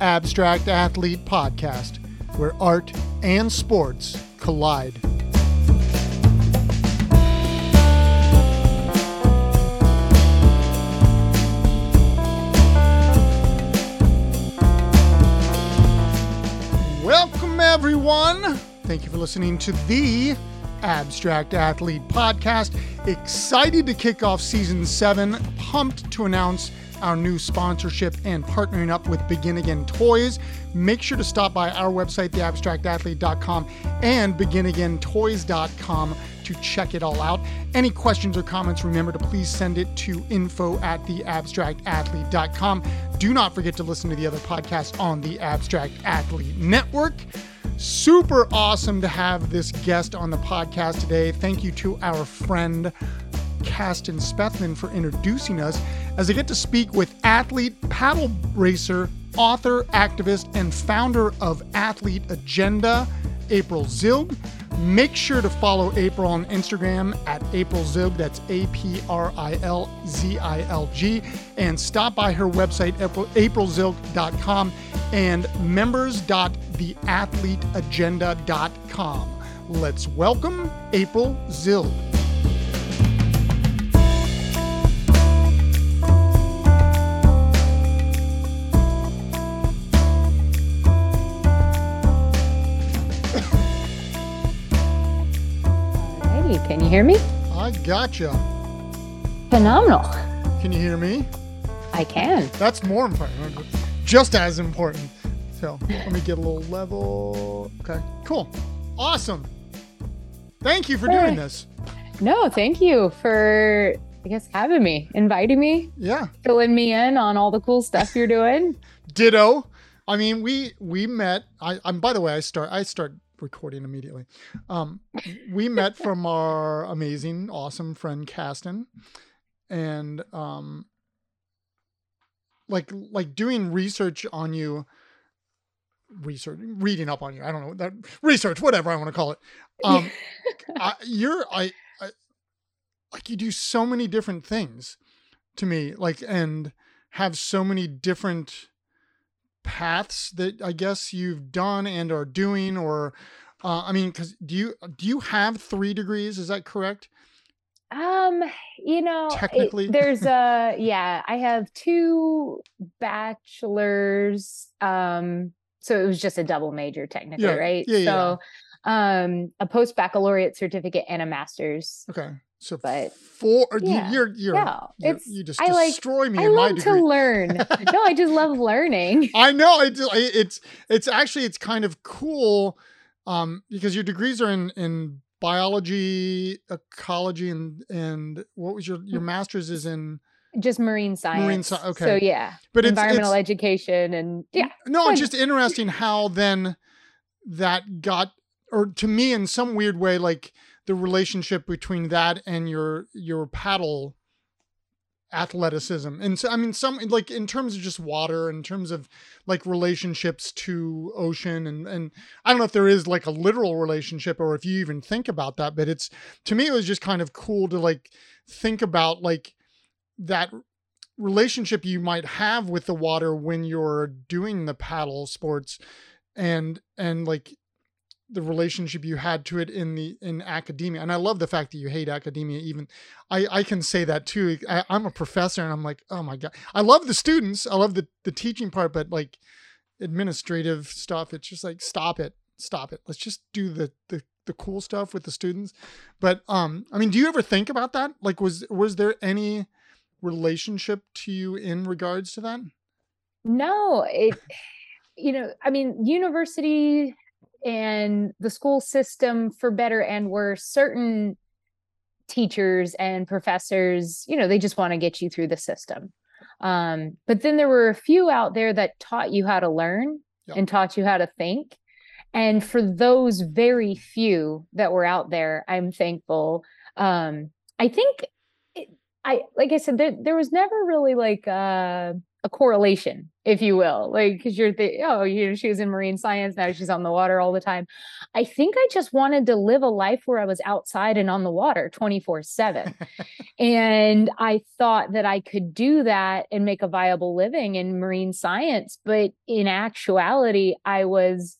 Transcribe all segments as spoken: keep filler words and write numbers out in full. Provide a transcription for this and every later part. Abstract Athlete Podcast, where art and sports collide. Welcome, everyone. Thank you for listening to the Abstract Athlete Podcast. Excited to kick off season seven. Pumped to announce our new sponsorship and partnering up with Begin Again Toys. Make sure to stop by our website, the abstract athlete dot com and begin again toys dot com to check it all out. Any questions or comments, remember to please send it to info at the abstract athlete dot com. Do not forget to listen to the other podcasts on the Abstract Athlete Network. Super awesome to have this guest on the podcast today. Thank you to our friend, Kasten Spethman, for introducing us as I get to speak with athlete, paddle racer, author, activist, and founder of Athlete Agenda, April Zilg. Make sure to follow April on Instagram at April Zilg, that's A P R I L Z I L G, and stop by her website, april zilg dot com and members dot the athlete agenda dot com. Let's welcome April Zilg. Can you hear me? I gotcha. Phenomenal. Can you hear me? I can. That's more important. Just as important. So let me get a little level. Okay, cool. Awesome. Thank you for All doing right. this. No, thank you for, I guess, having me, inviting me. Yeah. Filling me in on all the cool stuff you're doing. Ditto. I mean, we we met. I, I'm. By the way, I start. I start. recording immediately. Um, we met from our amazing, awesome friend Kasten, and um, like like doing research on you, research, reading up on you. I don't know that research, whatever I want to call it. Um, I, you're I, I like you do so many different things to me, like and have so many different paths that I guess you've done and are doing, or uh, I mean, because do you do you have three degrees? Is that correct? Um, you know, technically, it, there's a yeah. I have two bachelors. Um, so it was just a double major, technically, yeah. right? Yeah, yeah. So, um, a post baccalaureate certificate and a master's. Okay. So but four, yeah. you're, you're, yeah. you're it's, you just I destroy like, me. I in love my to learn. No, I just love learning. I know it, it's, it's actually, it's kind of cool. Um, because your degrees are in, in biology, ecology, and, and what was your, your master's is in just marine science. Marine science. Okay. So yeah, but environmental it's, it's, education and yeah. No, it's just interesting how then that got, or to me in some weird way, like, the relationship between that and your your paddle athleticism. And so I mean some like in terms of just water, in terms of like relationships to ocean, and and I don't know if there is like a literal relationship or if you even think about that, but it's to me it was just kind of cool to like think about like that relationship you might have with the water when you're doing the paddle sports and and like the relationship you had to it in the, in academia. And I love the fact that you hate academia. Even I, I can say that too. I, I'm a professor and I'm like, oh my God, I love the students. I love the, the teaching part, but like administrative stuff, it's just like, stop it, stop it. Let's just do the, the, the cool stuff with the students. But, um, I mean, do you ever think about that? Like, was, was there any relationship to you in regards to that? No, it, you know, I mean, university, and the school system, for better and worse, certain teachers and professors, you know, they just want to get you through the system. Um, but then there were a few out there that taught you how to learn yep. and taught you how to think. And for those very few that were out there, I'm thankful. Um, I think, it, I like I said, there, there was never really like a a correlation, if you will, like, because you're the, oh, you know, she was in marine science, now she's on the water all the time. I think I just wanted to live a life where I was outside and on the water twenty-four seven. And I thought that I could do that and make a viable living in marine science. But in actuality, I was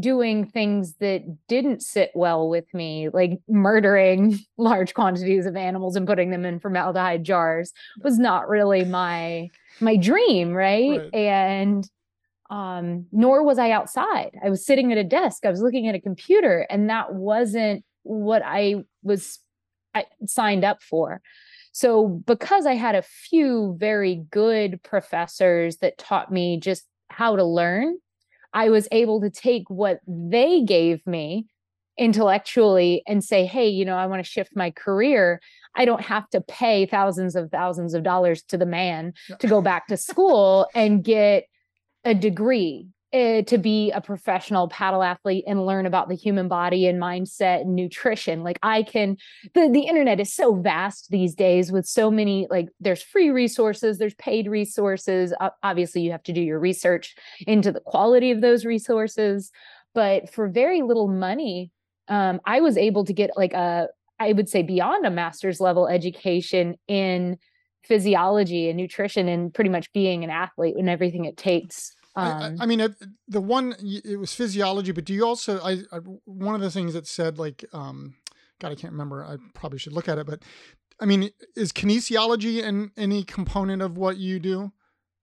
doing things that didn't sit well with me, like murdering large quantities of animals and putting them in formaldehyde jars was not really my my dream, right? right. And um, nor was I outside. I was sitting at a desk, I was looking at a computer, and that wasn't what I was I signed up for. So because I had a few very good professors that taught me just how to learn, I was able to take what they gave me intellectually and say, hey, you know, I want to shift my career. I don't have to pay thousands of thousands of dollars to the man to go back to school and get a degree uh, to be a professional paddle athlete and learn about the human body and mindset and nutrition. Like I can, the, the internet is so vast these days with so many, like there's free resources, there's paid resources. Uh, obviously you have to do your research into the quality of those resources, but for very little money, um, I was able to get like a, I would say beyond a master's level education in physiology and nutrition and pretty much being an athlete and everything it takes. Um, I, I mean, the one, it was physiology, but do you also, I, I one of the things that said like, um, God, I can't remember, I probably should look at it, but I mean, is kinesiology an, any component of what you do?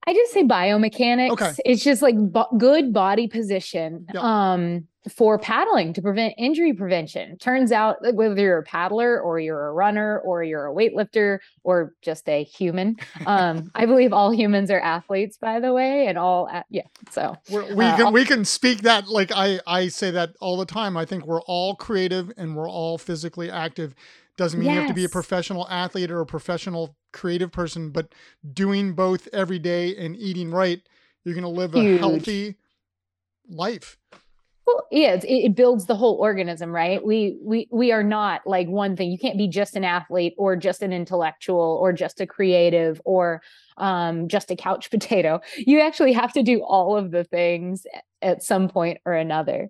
I just say biomechanics. Okay. It's just like bo- good body position. Yep. Um, for paddling to prevent injury prevention. Turns out like, whether you're a paddler or you're a runner or you're a weightlifter or just a human, um, I believe all humans are athletes, by the way, and all, at- yeah. So we're, we uh, can, we can speak that. Like I, I say that all the time. I think we're all creative and we're all physically active. Doesn't mean yes. you have to be a professional athlete or a professional creative person, but doing both every day and eating right, you're going to live Huge. a healthy life. Well, yeah, it, it builds the whole organism, right? We we we are not like one thing. You can't be just an athlete or just an intellectual or just a creative or um, just a couch potato. You actually have to do all of the things at some point or another.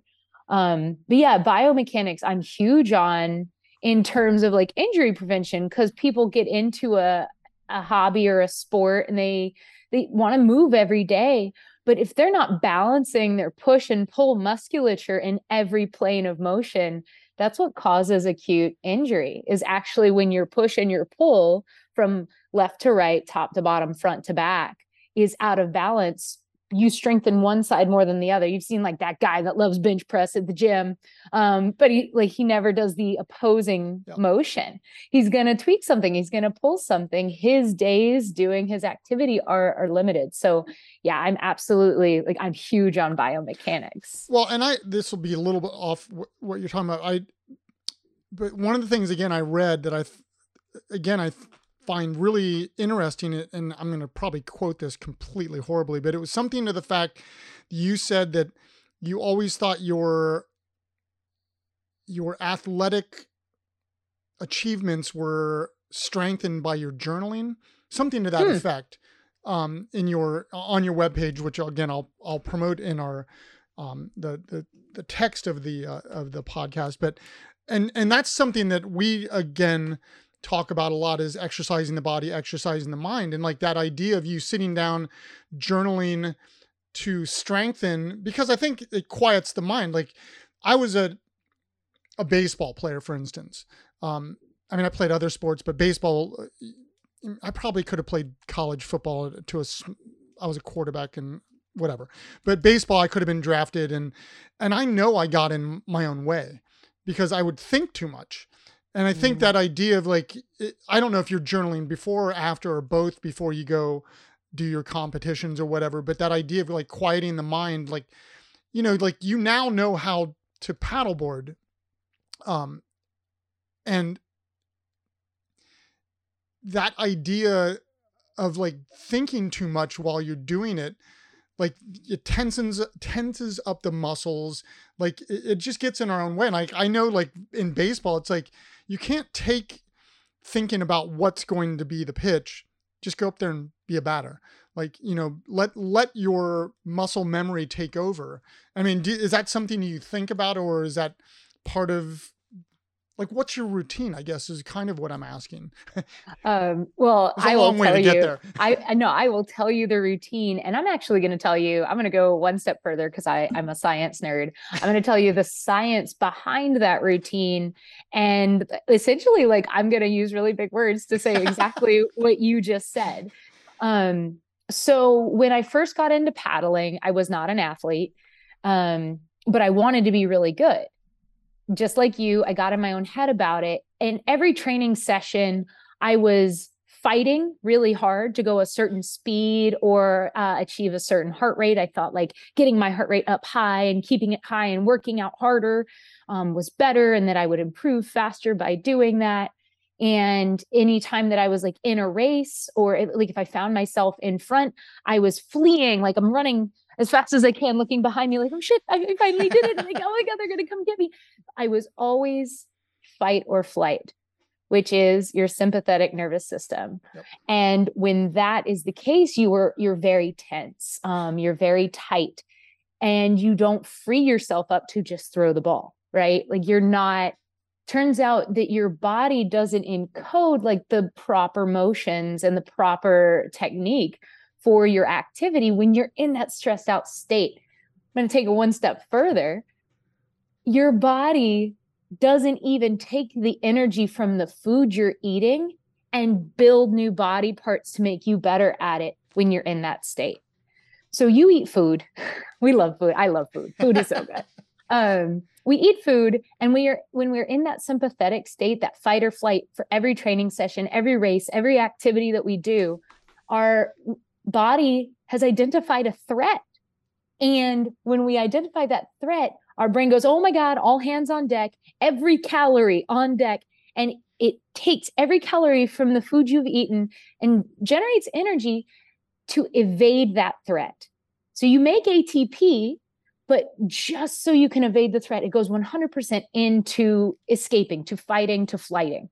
Um, but yeah, biomechanics, I'm huge on in terms of like injury prevention because people get into a, a hobby or a sport and they they want to move every day. But if they're not balancing their push and pull musculature in every plane of motion, that's what causes acute injury, is actually when your push and your pull from left to right, top to bottom, front to back is out of balance. You strengthen one side more than the other. You've seen like that guy that loves bench press at the gym, um, but he like he never does the opposing yep. motion. He's going to tweak something. He's going to pull something. His days doing his activity are are limited. So yeah, I'm absolutely like I'm huge on biomechanics. Well, and I this will be a little bit off what you're talking about. I but one of the things again I read that I again I. find really interesting, and I'm going to probably quote this completely horribly, but it was something to the fact you said that you always thought your your athletic achievements were strengthened by your journaling, something to that hmm. effect, um, in your on your webpage, which again I'll I'll promote in our um, the the the text of the uh, of the podcast, but and and that's something that we again. talk about a lot is exercising the body, exercising the mind. And like that idea of you sitting down, journaling to strengthen, because I think it quiets the mind. Like I was a, a baseball player, for instance. Um, I mean, I played other sports, but baseball, I probably could have played college football to a, I was a quarterback and whatever, but baseball, I could have been drafted. And, and I know I got in my own way because I would think too much. And I think that idea of like, I don't know if you're journaling before or after or both before you go do your competitions or whatever, but that idea of like quieting the mind, like, you know, like you now know how to paddleboard. Um, and that idea of like thinking too much while you're doing it, like it tenses, tenses up the muscles. Like it, it just gets in our own way. And I, I know like in baseball, it's like, you can't take thinking about what's going to be the pitch. Just go up there and be a batter. Like, you know, let, let your muscle memory take over. I mean, do, is that something you think about, or is that part of, like, what's your routine, I guess, is kind of what I'm asking. um, well, I will tell you, I know I will tell you the routine, and I'm actually going to tell you, I'm going to go one step further, because I I'm a science nerd. I'm going to tell you the science behind that routine. And essentially, like, I'm going to use really big words to say exactly what you just said. Um, so when I first got into paddling, I was not an athlete, um, but I wanted to be really good. Just like you, I got in my own head about it. And every training session, I was fighting really hard to go a certain speed or uh, achieve a certain heart rate. I thought like getting my heart rate up high and keeping it high and working out harder um, was better, and that I would improve faster by doing that. And anytime that I was like in a race, or it, like if I found myself in front, I was fleeing, like I'm running as fast as I can, looking behind me, like, oh shit, I finally did it. And like, oh my God, they're going to come get me. I was always fight or flight, which is your sympathetic nervous system. Yep. And when that is the case, you were, you're very tense. Um, you're very tight, and you don't free yourself up to just throw the ball, right? Like you're not, turns out that your body doesn't encode like the proper motions and the proper technique for your activity when you're in that stressed out state. I'm going to take it one step further. Your body doesn't even take the energy from the food you're eating and build new body parts to make you better at it when you're in that state. So you eat food. We love food. I love food. Food is so good. Um, we eat food, and we are, when we're in that sympathetic state, that fight or flight, for every training session, every race, every activity that we do, our body has identified a threat. And when we identify that threat, our brain goes, oh my God, all hands on deck, every calorie on deck. And it takes every calorie from the food you've eaten and generates energy to evade that threat. So you make A T P, but just so you can evade the threat, it goes one hundred percent into escaping, to fighting, to flighting.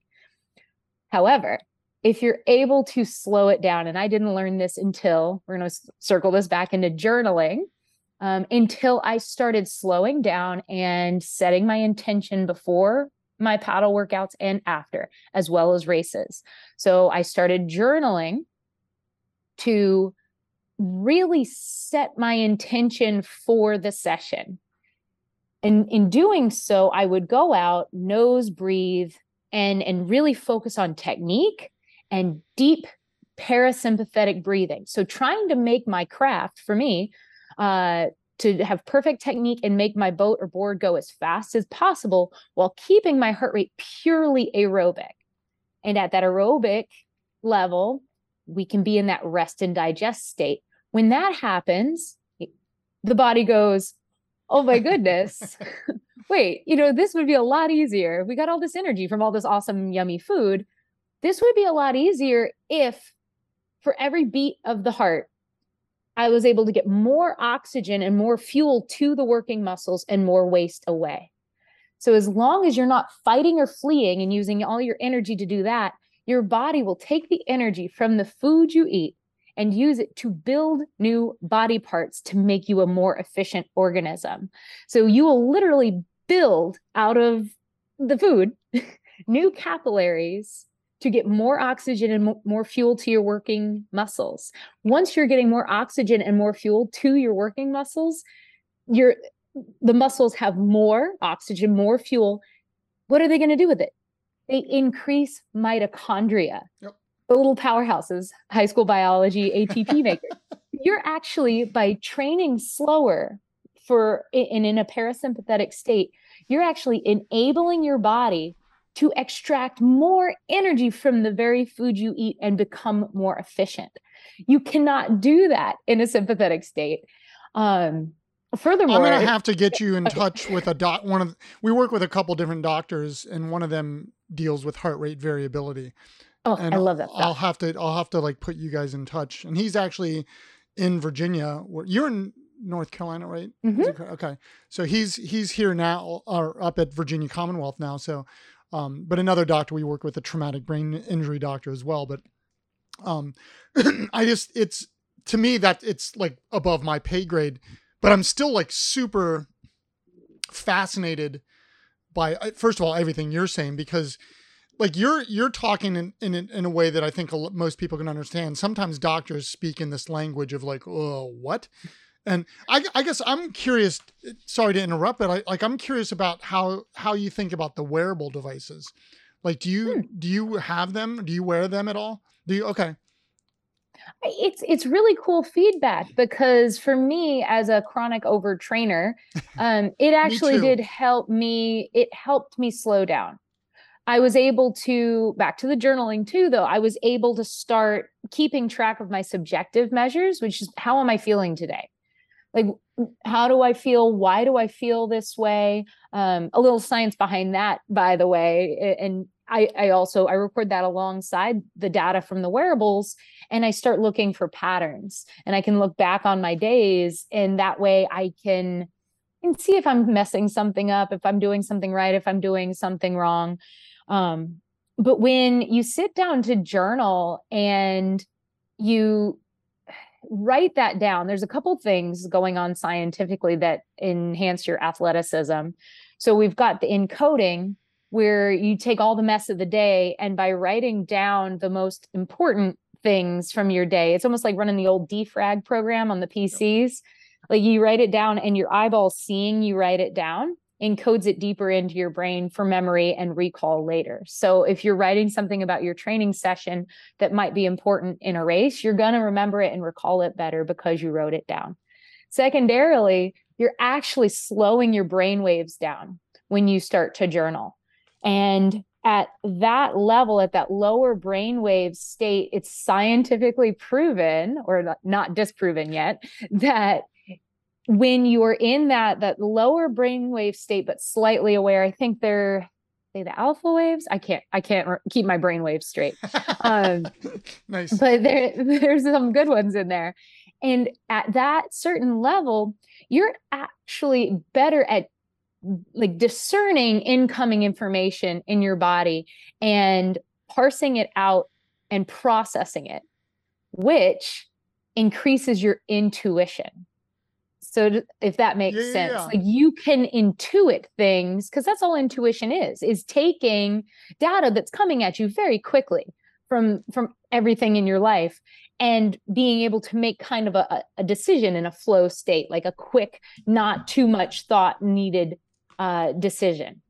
However, if you're able to slow it down, and I didn't learn this until, we're going to circle this back into journaling, um, until I started slowing down and setting my intention before my paddle workouts and after, as well as races. So I started journaling to really set my intention for the session. And in doing so, I would go out, nose breathe, and, and really focus on technique and deep parasympathetic breathing. So trying to make my craft, for me, uh, to have perfect technique and make my boat or board go as fast as possible while keeping my heart rate purely aerobic. And at that aerobic level, we can be in that rest and digest state. When that happens, the body goes, oh my goodness, wait, you know, this would be a lot easier. We got all this energy from all this awesome, yummy food. This would be a lot easier if for every beat of the heart, I was able to get more oxygen and more fuel to the working muscles and more waste away. So as long as you're not fighting or fleeing and using all your energy to do that, your body will take the energy from the food you eat and use it to build new body parts to make you a more efficient organism. So you will literally build out of the food new capillaries to get more oxygen and more fuel to your working muscles. Once you're getting more oxygen and more fuel to your working muscles, your the muscles have more oxygen, more fuel. What are they going to do with it? They increase mitochondria. Yep. The little powerhouses, high school biology, A T P makers. You're actually, by training slower for and in a parasympathetic state, you're actually enabling your body to extract more energy from the very food you eat and become more efficient. You cannot do that in a sympathetic state. Um, furthermore, I'm going to have to get you in okay. touch with a doc. One of we work with a couple different doctors, and one of them deals with heart rate variability. Oh, and I love that. I'll have to, I'll have to like put you guys in touch. And he's actually in Virginia, where you're in North Carolina, right? Mm-hmm. Okay. So he's, he's here now, or up at Virginia Commonwealth now. So, um, but another doctor we work with, a traumatic brain injury doctor as well, but Um, I just, it's, to me that it's like above my pay grade, but I'm still like super fascinated by, first of all, everything you're saying, because like you're, you're talking in, in, in a way that I think most people can understand. Sometimes doctors speak in this language of like, oh, what? And I, I guess I'm curious, sorry to interrupt, but I, like, I'm curious about how, how you think about the wearable devices. Like, do you, hmm. do you have them? Do you wear them at all? Do you? Okay. It's, it's really cool feedback, because for me as a chronic overtrainer, um, it actually did help me. It helped me slow down. I was able to, back to the journaling too, though, I was able to start keeping track of my subjective measures, which is how am I feeling today? Like, how do I feel? Why do I feel this way? Um, a little science behind that, by the way. And I, I also, I record that alongside the data from the wearables, and I start looking for patterns, and I can look back on my days. And that way I can, can see if I'm messing something up, if I'm doing something right, if I'm doing something wrong. Um, but when you sit down to journal and you write that down, there's a couple things going on scientifically that enhance your athleticism. So we've got the encoding, where you take all the mess of the day, and by writing down the most important things from your day, it's almost like running the old defrag program on the P Cs. Like, you write it down, and your eyeball seeing you write it down encodes it deeper into your brain for memory and recall later. So if you're writing something about your training session that might be important in a race, you're going to remember it and recall it better because you wrote it down. Secondarily, you're actually slowing your brain waves down when you start to journal. And at that level, at that lower brainwave state, it's scientifically proven, or not disproven yet, that when you are in that that lower brainwave state, but slightly aware, I think they're say the alpha waves. I can't I can't re- keep my brainwaves straight. Um, nice, but there there's some good ones in there. And at that certain level, you're actually better at like discerning incoming information in your body and parsing it out and processing it, which increases your intuition. So if that makes yeah, sense, yeah. Like you can intuit things, because that's all intuition is, is taking data that's coming at you very quickly from, from everything in your life and being able to make kind of a, a decision in a flow state, like a quick, not too much thought needed uh, decision.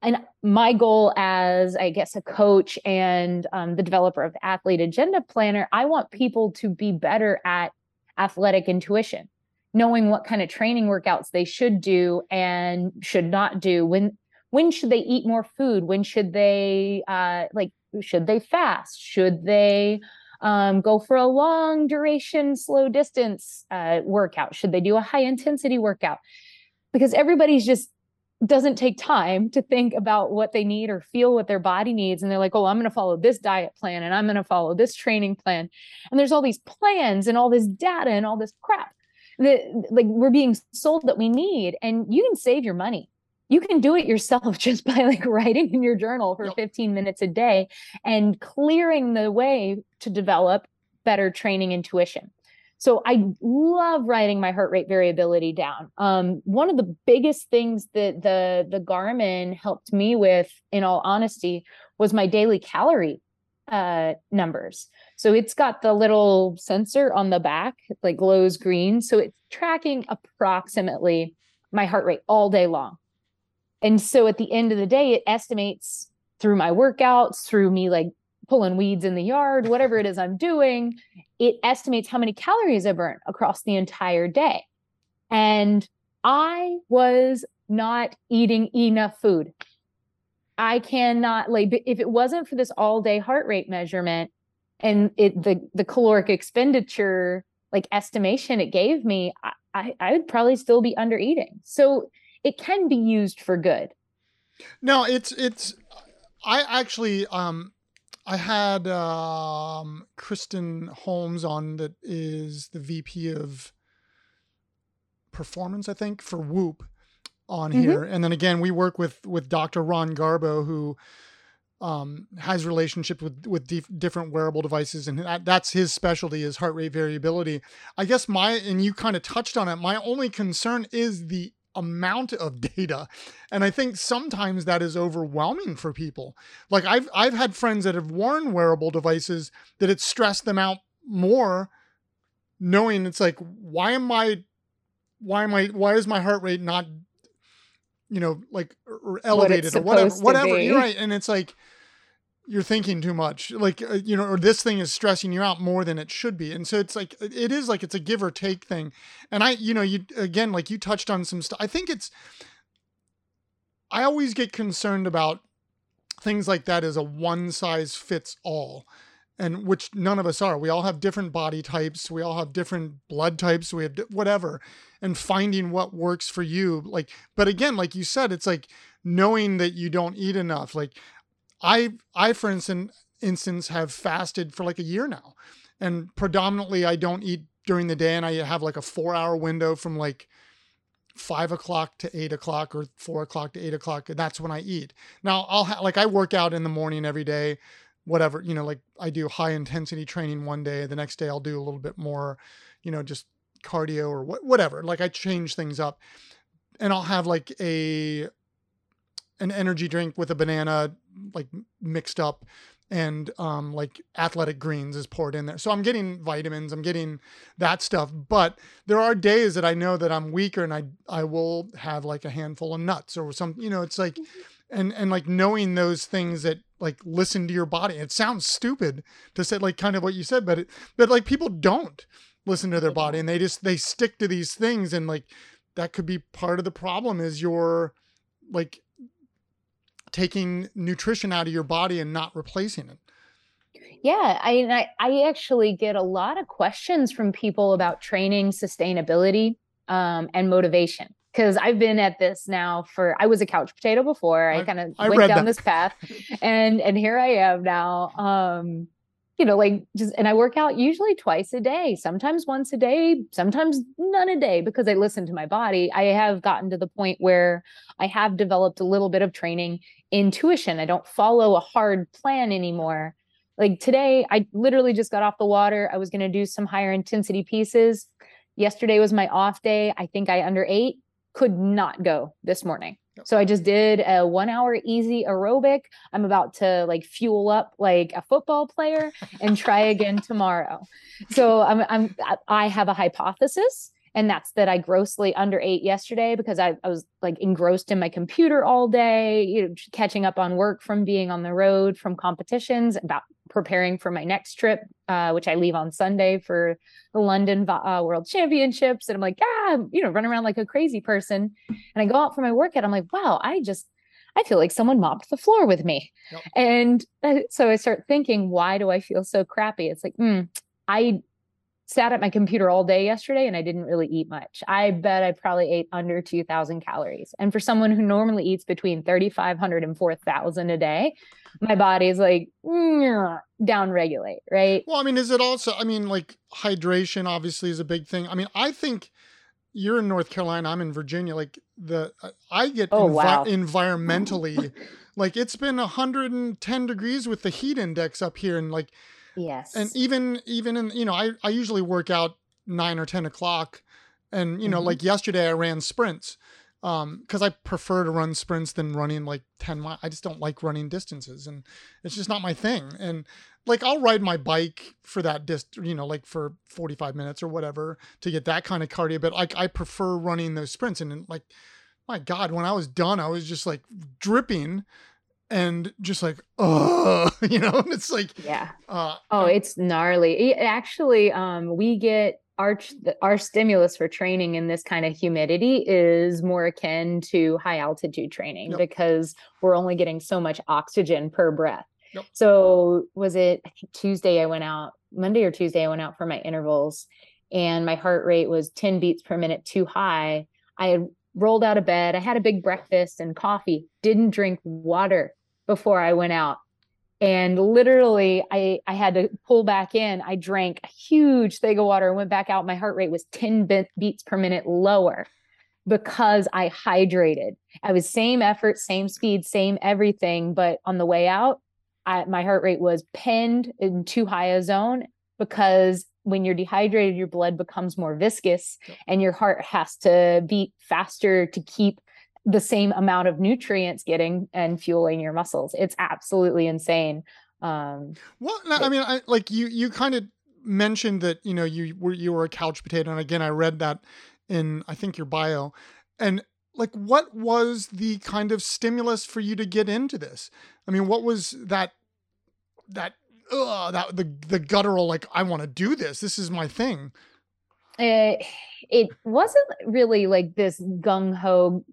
And my goal as, I guess, a coach and um, the developer of Athlete Agenda Planner, I want people to be better at athletic intuition, knowing what kind of training workouts they should do and should not do. When, when should they eat more food? When should they, uh, like, should they fast? Should they um, go for a long duration, slow distance uh, workout? Should they do a high intensity workout? Because everybody's just doesn't take time to think about what they need or feel what their body needs. And they're like, oh, I'm going to follow this diet plan, and I'm going to follow this training plan. And there's all these plans and all this data and all this crap that like we're being sold that we need, and you can save your money. You can do it yourself just by like writing in your journal for fifteen minutes a day and clearing the way to develop better training intuition. So I love writing my heart rate variability down. Um, one of the biggest things that the, the Garmin helped me with, in all honesty, was my daily calorie uh, numbers. So it's got the little sensor on the back, like glows green. So it's tracking approximately my heart rate all day long. And so at the end of the day, it estimates through my workouts, through me like pulling weeds in the yard, whatever it is I'm doing, it estimates how many calories I burn across the entire day. And I was not eating enough food. I cannot, like, if it wasn't for this all day heart rate measurement and it, the, the caloric expenditure, like estimation it gave me, I, I, I would probably still be under eating. So it can be used for good. No, it's, it's, I actually, um, I had, um, Kristen Holmes on, that is the V P of performance, I think, for Whoop on mm-hmm. here. And then again, we work with, with Doctor Ron Garbo, who um, has relationships with, with dif- different wearable devices. And that, that's his specialty, is heart rate variability. I guess my, and you kind of touched on it, my only concern is the amount of data. And I think sometimes that is overwhelming for people. Like I've, I've had friends that have worn wearable devices that it stressed them out more, knowing it's like, why am I, why am I, why is my heart rate not, you know, like elevated or whatever, whatever. You're right. And it's like, you're thinking too much, like, uh, you know, or this thing is stressing you out more than it should be. And so it's like, it is like, it's a give or take thing. And I, you know, you, again, like you touched on some stuff. I think it's, I always get concerned about things like that as a one size fits all, and which none of us are. We all have different body types. We all have different blood types. We have di- whatever, and finding what works for you. Like, but again, like you said, it's like knowing that you don't eat enough. Like, I, I, for instance, instance, have fasted for like a year now, and predominantly I don't eat during the day, and I have like a four hour window from like five o'clock to eight o'clock or four o'clock to eight o'clock. And that's when I eat. Now I'll ha- like, I work out in the morning every day, whatever, you know, like I do high intensity training one day, the next day I'll do a little bit more, you know, just cardio or wh- whatever. Like I change things up, and I'll have like a, an energy drink with a banana, like mixed up, and um, like athletic greens is poured in there. So I'm getting vitamins, I'm getting that stuff, but there are days that I know that I'm weaker, and I, I will have like a handful of nuts or some, you know, it's like, and, and like knowing those things that like listen to your body. It sounds stupid to say like kind of what you said, but it, but like people don't listen to their body, and they just, they stick to these things. And like, that could be part of the problem, is your like, taking nutrition out of your body and not replacing it. Yeah, I, I I actually get a lot of questions from people about training, sustainability, um, and motivation, because I've been at this now for, I was a couch potato before. I, I kind of went down that. this path, and and here I am now. Um, you know, like just, and I work out usually twice a day, sometimes once a day, sometimes none a day, because I listen to my body. I have gotten to the point where I have developed a little bit of training intuition. I don't follow a hard plan anymore. Like today, I literally just got off the water. I was going to do some higher intensity pieces. Yesterday was my off day. I think I underate, could not go this morning. So I just did a one hour easy aerobic. I'm about to like fuel up like a football player and try again tomorrow. So I'm, I'm, I have a hypothesis, and that's that I grossly underate yesterday because I, I was like engrossed in my computer all day, you know, catching up on work from being on the road from competitions, about preparing for my next trip, uh, which I leave on Sunday for the London uh, World Championships. And I'm like, ah, you know, run around like a crazy person. And I go out for my workout. I'm like, wow, I just, I feel like someone mopped the floor with me. Yep. And uh, so I start thinking, why do I feel so crappy? It's like, mm, I sat at my computer all day yesterday and I didn't really eat much. I bet I probably ate under two thousand calories. And for someone who normally eats between thirty-five hundred and four thousand a day, my body's like down regulate, right? Well, I mean, is it also, I mean, like hydration obviously is a big thing. I mean, I think you're in North Carolina, I'm in Virginia. Like the, I get oh, envi- wow. environmentally, like it's been one hundred ten degrees with the heat index up here, and like, yes. And even, even in, you know, I, I usually work out nine or ten o'clock, and, you know, mm-hmm. like yesterday I ran sprints, um, cause I prefer to run sprints than running like ten miles. I just don't like running distances, and it's just not my thing. And like, I'll ride my bike for that dist, you know, like for forty-five minutes or whatever to get that kind of cardio. But like, I prefer running those sprints, and, and like, my God, when I was done, I was just like dripping. And just like, oh, you know, and it's like, yeah. Uh, oh, it's gnarly. It actually, um, we get our, our stimulus for training in this kind of humidity is more akin to high altitude training, yep. because we're only getting so much oxygen per breath. Yep. So was it I think Tuesday I went out, Monday or Tuesday I went out for my intervals, and my heart rate was ten beats per minute too high. I had rolled out of bed. I had a big breakfast and coffee, didn't drink water before I went out. And literally I, I had to pull back in. I drank a huge thing of water and went back out. My heart rate was ten beats per minute lower because I hydrated. I was same effort, same speed, same everything. But on the way out, I, my heart rate was pinned in too high a zone, because when you're dehydrated, your blood becomes more viscous and your heart has to beat faster to keep the same amount of nutrients getting and fueling your muscles. It's absolutely insane. Um, well, no, I mean, I, like you, you kind of mentioned that, you know, you were, you were a couch potato. And again, I read that in, I think, your bio. And like, what was the kind of stimulus for you to get into this? I mean, what was that, that, ugh, that the, the guttural, like, I want to do this. This is my thing. It, it wasn't really like this gung ho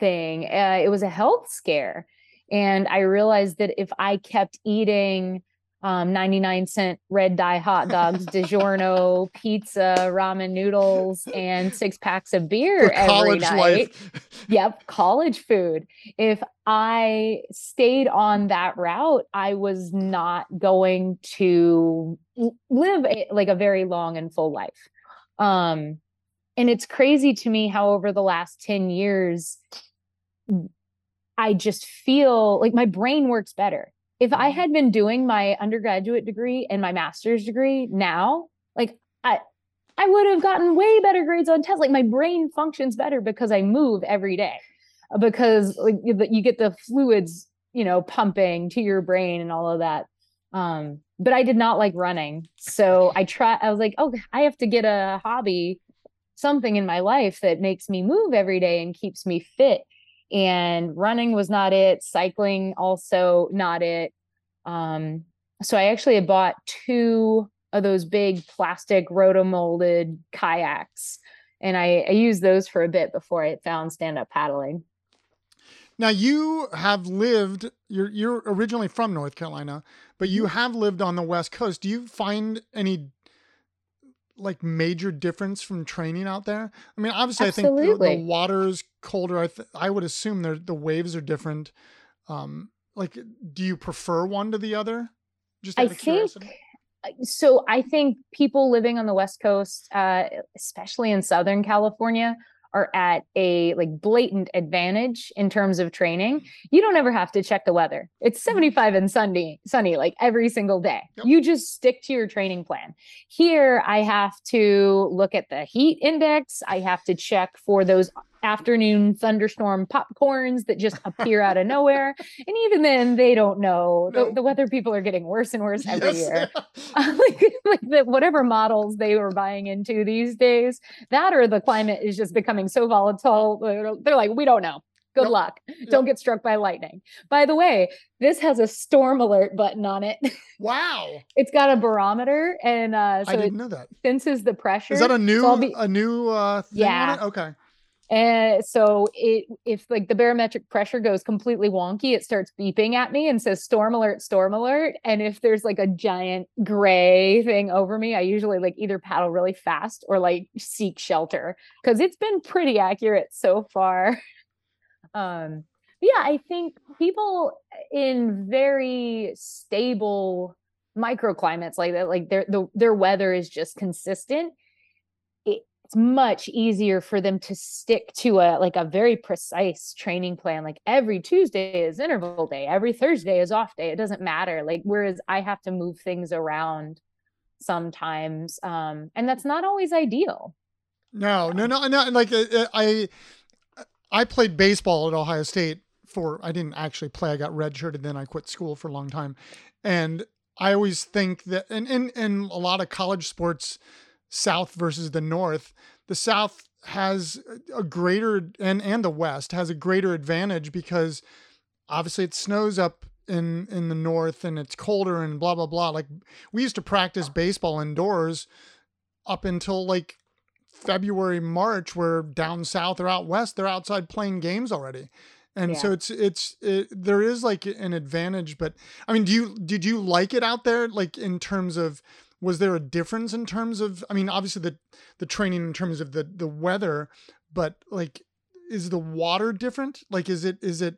thing. Uh, it was a health scare. And I realized that if I kept eating um, ninety-nine cent red dye hot dogs, DiGiorno, pizza, ramen noodles, and six packs of beer every night. Life. Yep, college food. If I stayed on that route, I was not going to live a, like a very long and full life. Um, and it's crazy to me how over the last ten years, I just feel like my brain works better. If I had been doing my undergraduate degree and my master's degree now, like I, I would have gotten way better grades on tests. Like my brain functions better because I move every day, because like you get the fluids, you know, pumping to your brain and all of that. Um, but I did not like running. So I try, I was like, oh, I have to get a hobby, something in my life that makes me move every day and keeps me fit. And running was not it. Cycling also not it. Um, so I actually had bought two of those big plastic rotomolded kayaks. And I, I used those for a bit before I found stand-up paddling. Now you have lived, you're, you're originally from North Carolina, but you have lived on the West Coast. Do you find any like major difference from training out there? I mean, obviously Absolutely. I think the, the water's colder. I, th- I would assume the the waves are different. Um, like, do you prefer one to the other? Just out I of think, curiosity. So I think people living on the West Coast, uh, especially in Southern California, are at a like blatant advantage in terms of training. You don't ever have to check the weather. It's seventy-five and sunny, sunny like every single day. Yep. You just stick to your training plan. Here, I have to look at the heat index. I have to check for those afternoon thunderstorm popcorns that just appear out of nowhere. And even then they don't know. No. The, the weather people are getting worse and worse every yes. year. like, like the, whatever models they were buying into these days, that or the climate is just becoming so volatile. They're like, we don't know. Good nope. luck. Nope. Don't get struck by lightning. By the way, this has a storm alert button on it. Wow. It's got a barometer and uh, so I didn't it know that. Senses the pressure. Is that a new, so be, a new uh, thing yeah. on it? Okay. And so it, if like the barometric pressure goes completely wonky, it starts beeping at me and says, storm alert, storm alert. And if there's like a giant gray thing over me, I usually like either paddle really fast or like seek shelter, because it's been pretty accurate so far. Um, yeah, I think people in very stable microclimates like that, like their, the, their weather is just consistent. It's much easier for them to stick to a like a very precise training plan. Like every Tuesday is interval day, every Thursday is off day. It doesn't matter. Like, whereas I have to move things around sometimes. Um, and that's not always ideal. No, no, no, no. Like uh, I, I played baseball at Ohio State for, I didn't actually play. I got redshirted. Then I quit school for a long time. And I always think that, and in, in a lot of college sports, South versus the North, the South has a greater, and, and the West has a greater advantage, because obviously it snows up in, in the North and it's colder and blah, blah, blah. Like we used to practice baseball indoors up until like February, March, where down South or out West, they're outside playing games already. And yeah. so it's, it's, it, there is like an advantage, but I mean, do you, did you like it out there? Like in terms of, was there a difference in terms of, I mean, obviously the, the training in terms of the, the weather, but like, is the water different? Like, is it, is it,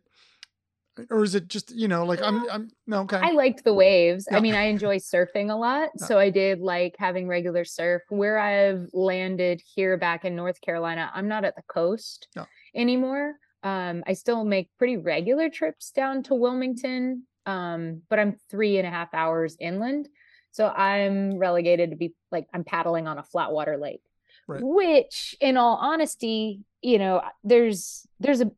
or is it just, you know, like yeah. I'm, I'm no, okay. I liked the waves. Yeah. I mean, I enjoy surfing a lot. Yeah. So I did like having regular surf. Where I've landed here back in North Carolina, I'm not at the coast yeah. anymore. Um, I still make pretty regular trips down to Wilmington um, but I'm three and a half hours inland. So I'm relegated to be like, I'm paddling on a flat water lake, right. Which in all honesty, you know, there's, there's a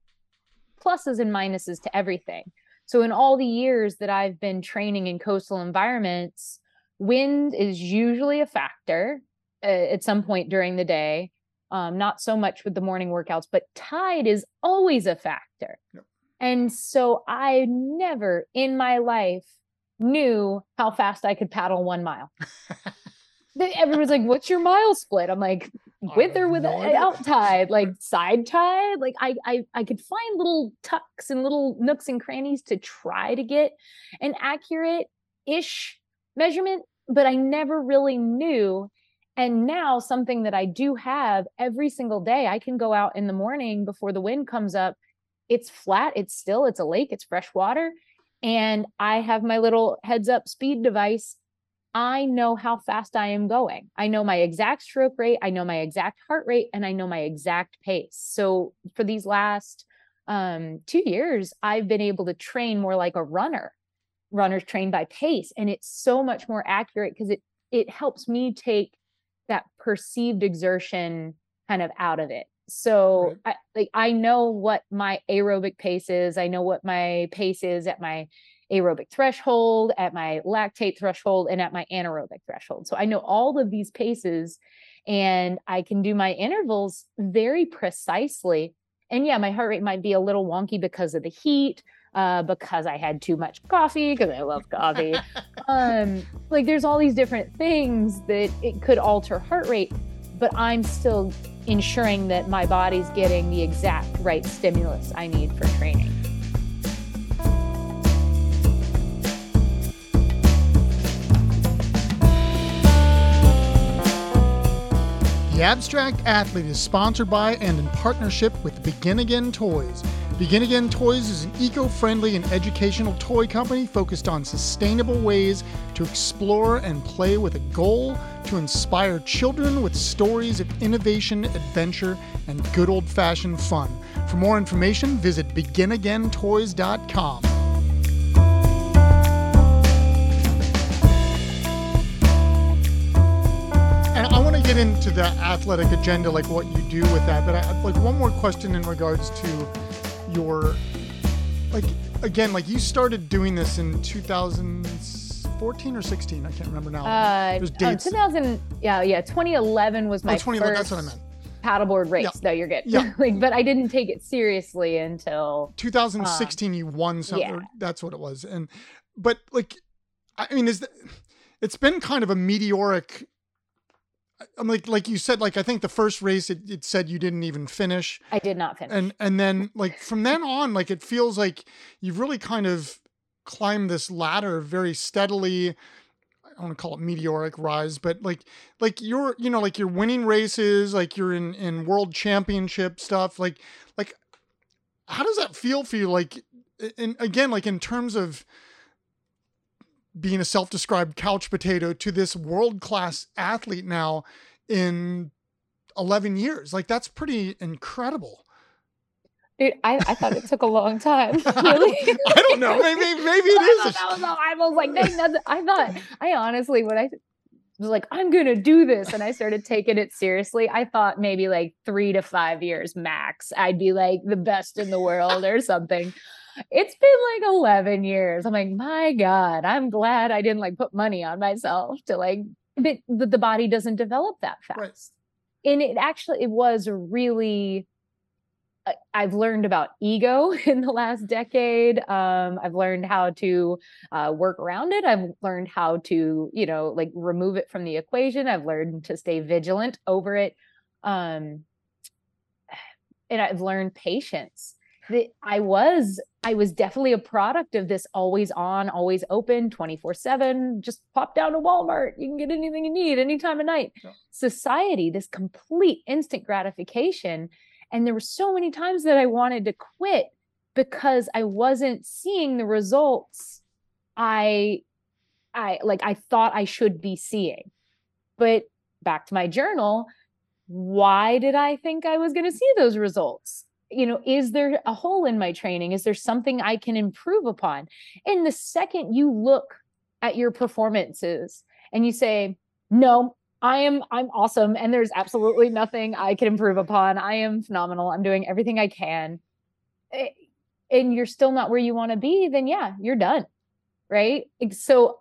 pluses and minuses to everything. So in all the years that I've been training in coastal environments, wind is usually a factor uh, at some point during the day. Um, not so much with the morning workouts, but tide is always a factor. Yep. And so I never in my life knew how fast I could paddle one mile. Everyone's like, what's your mile split? I'm like, with or without tide, like side tide. Like I, I, I could find little tucks and little nooks and crannies to try to get an accurate-ish measurement, but I never really knew. And now something that I do have every single day, I can go out in the morning before the wind comes up. It's flat, it's still, it's a lake, it's fresh water. And I have my little heads up speed device. I know how fast I am going. I know my exact stroke rate. I know my exact heart rate, and I know my exact pace. So for these last um, two years, I've been able to train more like a runner. Runners train by pace, and it's so much more accurate because it it helps me take that perceived exertion kind of out of it. So right. I, like, I know what my aerobic pace is. I know what my pace is at my aerobic threshold, at my lactate threshold, and at my anaerobic threshold. So I know all of these paces, and I can do my intervals very precisely. And yeah, my heart rate might be a little wonky because of the heat, uh, because I had too much coffee, because I love coffee. um, like there's all these different things that it could alter heart rate, but I'm still ensuring that my body's getting the exact right stimulus I need for training. The Abstract Athlete is sponsored by and in partnership with Begin Again Toys. Begin Again Toys is an eco-friendly and educational toy company focused on sustainable ways to explore and play with a goal to inspire children with stories of innovation, adventure, and good old-fashioned fun. For more information, visit begin again toys dot com. Get into the athletic agenda, like what you do with that, but I like one more question in regards to your, like, again, like you started doing this in two thousand fourteen or sixteen, I can't remember now. Uh, There's dates. Oh, two thousand, yeah, yeah, twenty eleven was my oh, first that's what I meant. Paddleboard race. Yeah. No, you're good. Yeah. like, but I didn't take it seriously until two thousand sixteen. Um, you won something. Yeah. That's what it was. And but like, I mean, is that, it's been kind of a meteoric. I'm like, like you said, like, I think the first race, it, it said you didn't even finish. I did not finish. And, and then like from then on, like, it feels like you've really kind of climbed this ladder very steadily. I don't want to call it meteoric rise, but like, like you're, you know, like you're winning races, like you're in, in world championship stuff. Like, like, how does that feel for you? Like, and again, like in terms of being a self-described couch potato to this world-class athlete now in eleven years. Like, that's pretty incredible. Dude, I, I thought it took a long time. Really? I, don't, I don't know. Maybe maybe it I is. Thought that was all, I was like, dang, that's, I thought, I honestly, when I was like, I'm going to do this, and I started taking it seriously, I thought maybe like three to five years max, I'd be like the best in the world or something. It's been like eleven years. I'm like, my God, I'm glad I didn't like put money on myself to like, but the body doesn't develop that fast. Right. And it actually, it was really, I've learned about ego in the last decade. Um, I've learned how to uh, work around it. I've learned how to, you know, like remove it from the equation. I've learned to stay vigilant over it. Um, and I've learned patience. That I was, I was definitely a product of this always on, always open, twenty-four seven, just pop down to Walmart. You can get anything you need any time of night. Yeah. Society, this complete instant gratification. And there were so many times that I wanted to quit because I wasn't seeing the results I, I like, I thought I should be seeing. But back to my journal, why did I think I was going to see those results? you know, is there a hole in my training? Is there something I can improve upon? And the second you look at your performances and you say, no, I am, I'm awesome. And there's absolutely nothing I can improve upon. I am phenomenal. I'm doing everything I can. And you're still not where you want to be, then yeah, you're done. Right. So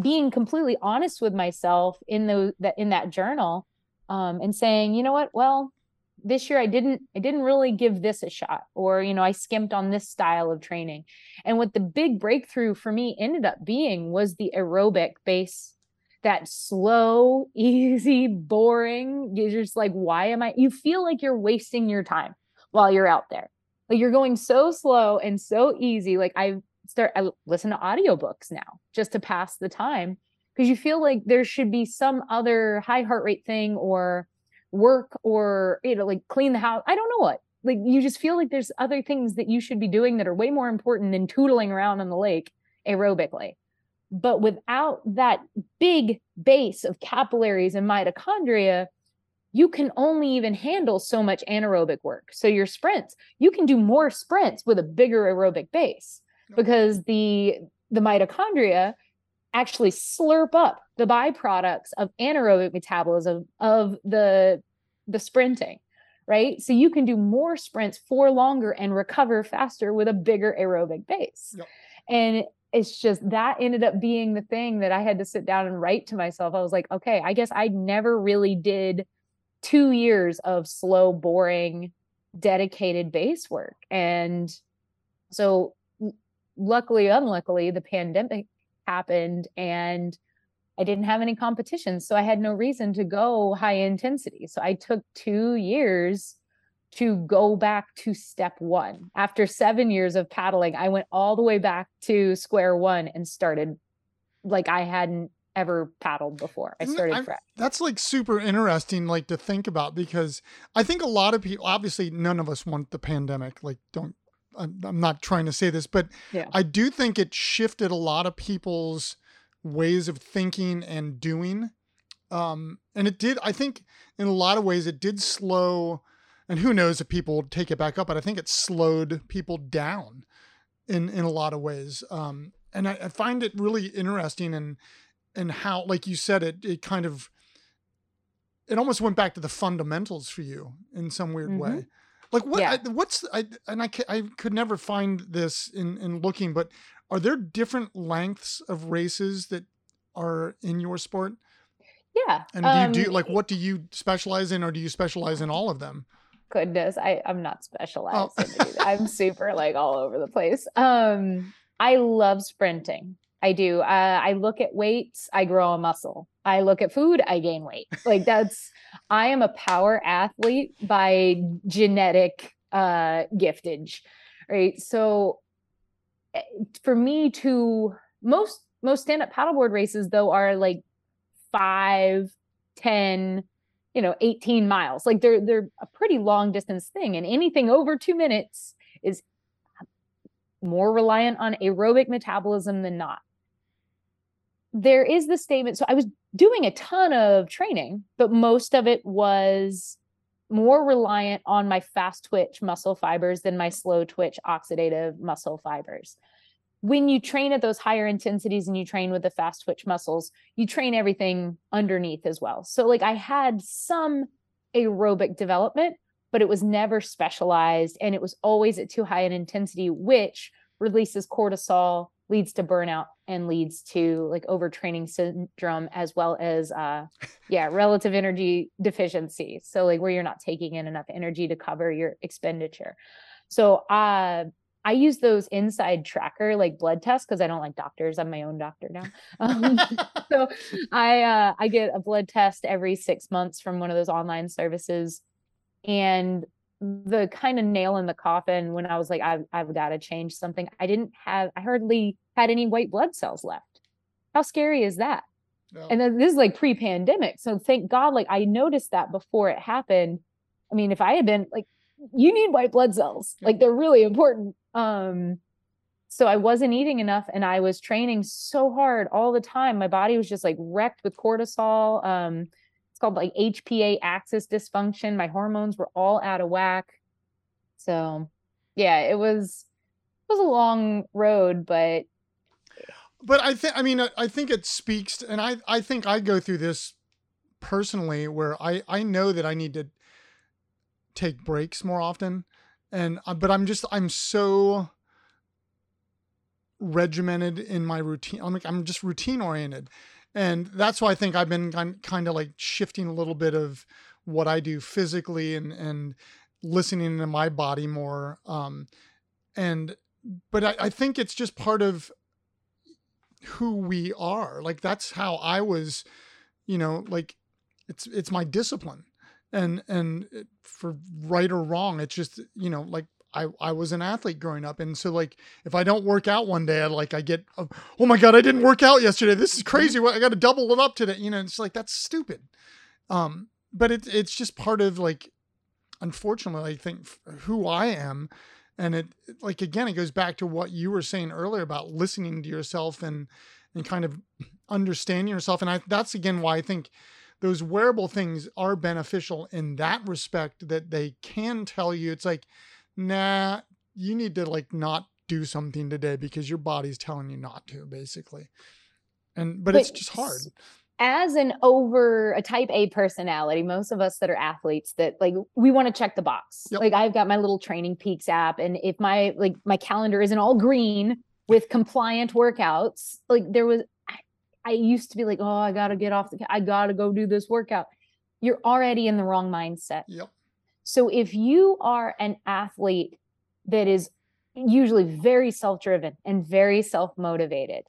being completely honest with myself in those, that, in that journal, um, and saying, you know what, well, this year I didn't, I didn't really give this a shot, or, you know, I skimped on this style of training. And what the big breakthrough for me ended up being was the aerobic base, that slow, easy, boring. You're just like, why am I, you feel like you're wasting your time while you're out there. Like you're going so slow and so easy. Like I start, I listen to audiobooks now just to pass the time, because you feel like there should be some other high heart rate thing or work, or, you know, like clean the house. I don't know what, like, you just feel like there's other things that you should be doing that are way more important than tootling around on the lake aerobically. But without that big base of capillaries and mitochondria, you can only even handle so much anaerobic work. So your sprints, you can do more sprints with a bigger aerobic base, because the, the mitochondria actually slurp up the byproducts of anaerobic metabolism of the, the sprinting, right? So you can do more sprints for longer and recover faster with a bigger aerobic base. Yep. And it's just, that ended up being the thing that I had to sit down and write to myself. I was like, okay, I guess I never really did two years of slow, boring, dedicated base work. And so luckily, unluckily, the pandemic happened and I didn't have any competitions. So I had no reason to go high intensity. So I took two years to go back to step one. After seven years of paddling, I went all the way back to square one and started like I hadn't ever paddled before. I started fresh. That's like super interesting, like to think about, because I think a lot of people, obviously none of us want the pandemic, like don't, I'm, I'm not trying to say this, but yeah. I do think it shifted a lot of people's ways of thinking and doing. Um, and it did, I think in a lot of ways it did slow, and who knows if people will take it back up, but I think it slowed people down in, in a lot of ways. Um, and I, I find it really interesting, and, and how, like you said, it, it kind of, it almost went back to the fundamentals for you in some weird mm-hmm. way. Like what, yeah. I, what's, I, and I, I could never find this in, in looking, but are there different lengths of races that are in your sport? Yeah. And do um, you do, like, what do you specialize in, or do you specialize in all of them? Goodness. I, I'm not specialized. Oh. in these. I'm super like all over the place. Um, I love sprinting. I do. Uh, I look at weights, I grow a muscle. I look at food, I gain weight. Like that's, I am a power athlete by genetic uh, giftage, right? So for me to, most, most stand-up paddleboard races though are like five, ten, you know, eighteen miles. Like they're, they're a pretty long distance thing, and anything over two minutes is more reliant on aerobic metabolism than not. There is the statement. So I was doing a ton of training, but most of it was more reliant on my fast twitch muscle fibers than my slow twitch oxidative muscle fibers. When you train at those higher intensities and you train with the fast twitch muscles, you train everything underneath as well. So like I had some aerobic development, but it was never specialized, and it was always at too high an intensity, which releases cortisol, leads to burnout, and leads to like overtraining syndrome, as well as, uh, yeah, relative energy deficiency. So like where you're not taking in enough energy to cover your expenditure. So, uh, I use those Inside Tracker, like blood tests, because I don't like doctors. I'm my own doctor now. Um, so I, uh, I get a blood test every six months from one of those online services. And the kind of nail in the coffin when I was like, I've, I've got to change something. I didn't have, I hardly had any white blood cells left. How scary is that? No. And then this is like pre-pandemic. So thank God, like I noticed that before it happened. I mean, if I had been like, you need white blood cells, like they're really important. Um, so I wasn't eating enough, and I was training so hard all the time. My body was just like wrecked with cortisol. Um, It's called like H P A axis dysfunction. My hormones were all out of whack. So yeah, it was, it was a long road, but. But I think, I mean, I think it speaks to, and I, I think I go through this personally where I, I know that I need to take breaks more often. And, but I'm just, I'm so regimented in my routine. I'm like, I'm just routine oriented. And that's why I think I've been kind of like shifting a little bit of what I do physically and, and listening to my body more. Um, and, but I, I think it's just part of who we are. Like, that's how I was, you know, like it's, it's my discipline, and, and for right or wrong, it's just, you know, like, I, I was an athlete growing up. And so like, if I don't work out one day, I like, I get, oh, oh my God, I didn't work out yesterday. This is crazy. I got to double it up today. You know, it's like, that's stupid. Um, but it's, it's just part of like, unfortunately, I think who I am. And it, like, again, it goes back to what you were saying earlier about listening to yourself and, and kind of understanding yourself. And I, that's again, why I think those wearable things are beneficial in that respect, that they can tell you, it's like, nah, you need to like not do something today because your body's telling you not to, basically. And but, but it's just hard. As an over a type A personality, most of us that are athletes that like we want to check the box. Yep. Like I've got my little Training Peaks app, and if my like my calendar isn't all green with compliant workouts, like there was I, I used to be like, oh, I gotta get off the I gotta go do this workout. You're already in the wrong mindset. Yep. So if you are an athlete that is usually very self-driven and very self-motivated,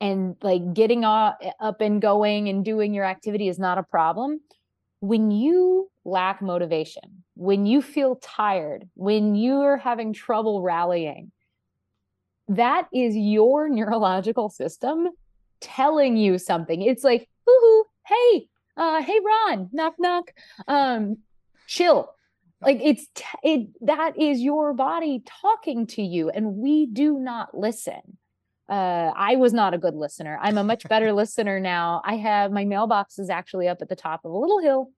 and like getting up and going and doing your activity is not a problem, when you lack motivation, when you feel tired, when you're having trouble rallying, that is your neurological system telling you something. It's like, woohoo, hey, uh, hey, Ron, knock, knock, um, chill. Like it's, t- it, that is your body talking to you, and we do not listen. Uh, I was not a good listener. I'm a much better listener now. I have my mailbox is actually up at the top of a little hill,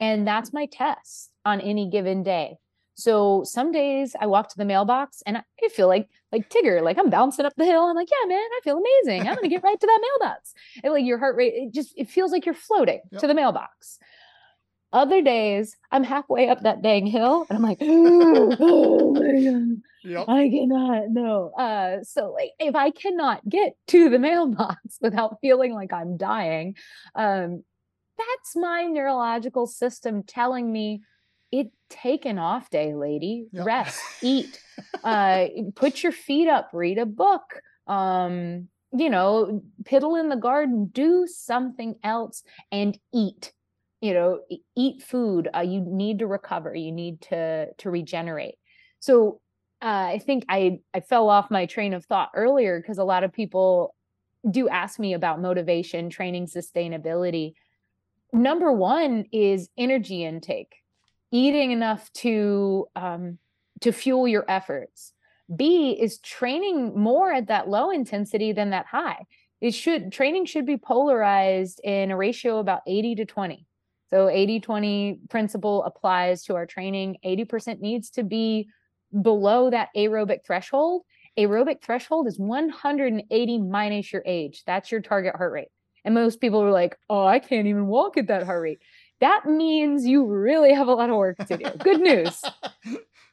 and that's my test on any given day. So some days I walk to the mailbox and I feel like, like Tigger, like I'm bouncing up the hill. I'm like, yeah, man, I feel amazing. I'm going to get right to that mailbox. And like your heart rate, it just, it feels like you're floating yep. to the mailbox. Other days, I'm halfway up that dang hill, and I'm like, oh, oh my God, yep. I cannot, no. Uh, so like, if I cannot get to the mailbox without feeling like I'm dying, um, that's my neurological system telling me, it take an off day, lady. Yep. Rest, eat, uh, put your feet up, read a book, um, you know, piddle in the garden, do something else, and eat. You know, eat food, uh, you need to recover, you need to, to regenerate. So uh, I think I, I fell off my train of thought earlier because a lot of people do ask me about motivation, training, sustainability. Number one is energy intake, eating enough to, um, to fuel your efforts. B is training more at that low intensity than that high. It should, training should be polarized in a ratio about eighty to twenty. So eighty twenty principle applies to our training. eighty percent needs to be below that aerobic threshold. Aerobic threshold is one hundred eighty minus your age. That's your target heart rate. And most people are like, oh, I can't even walk at that heart rate. That means you really have a lot of work to do. Good news.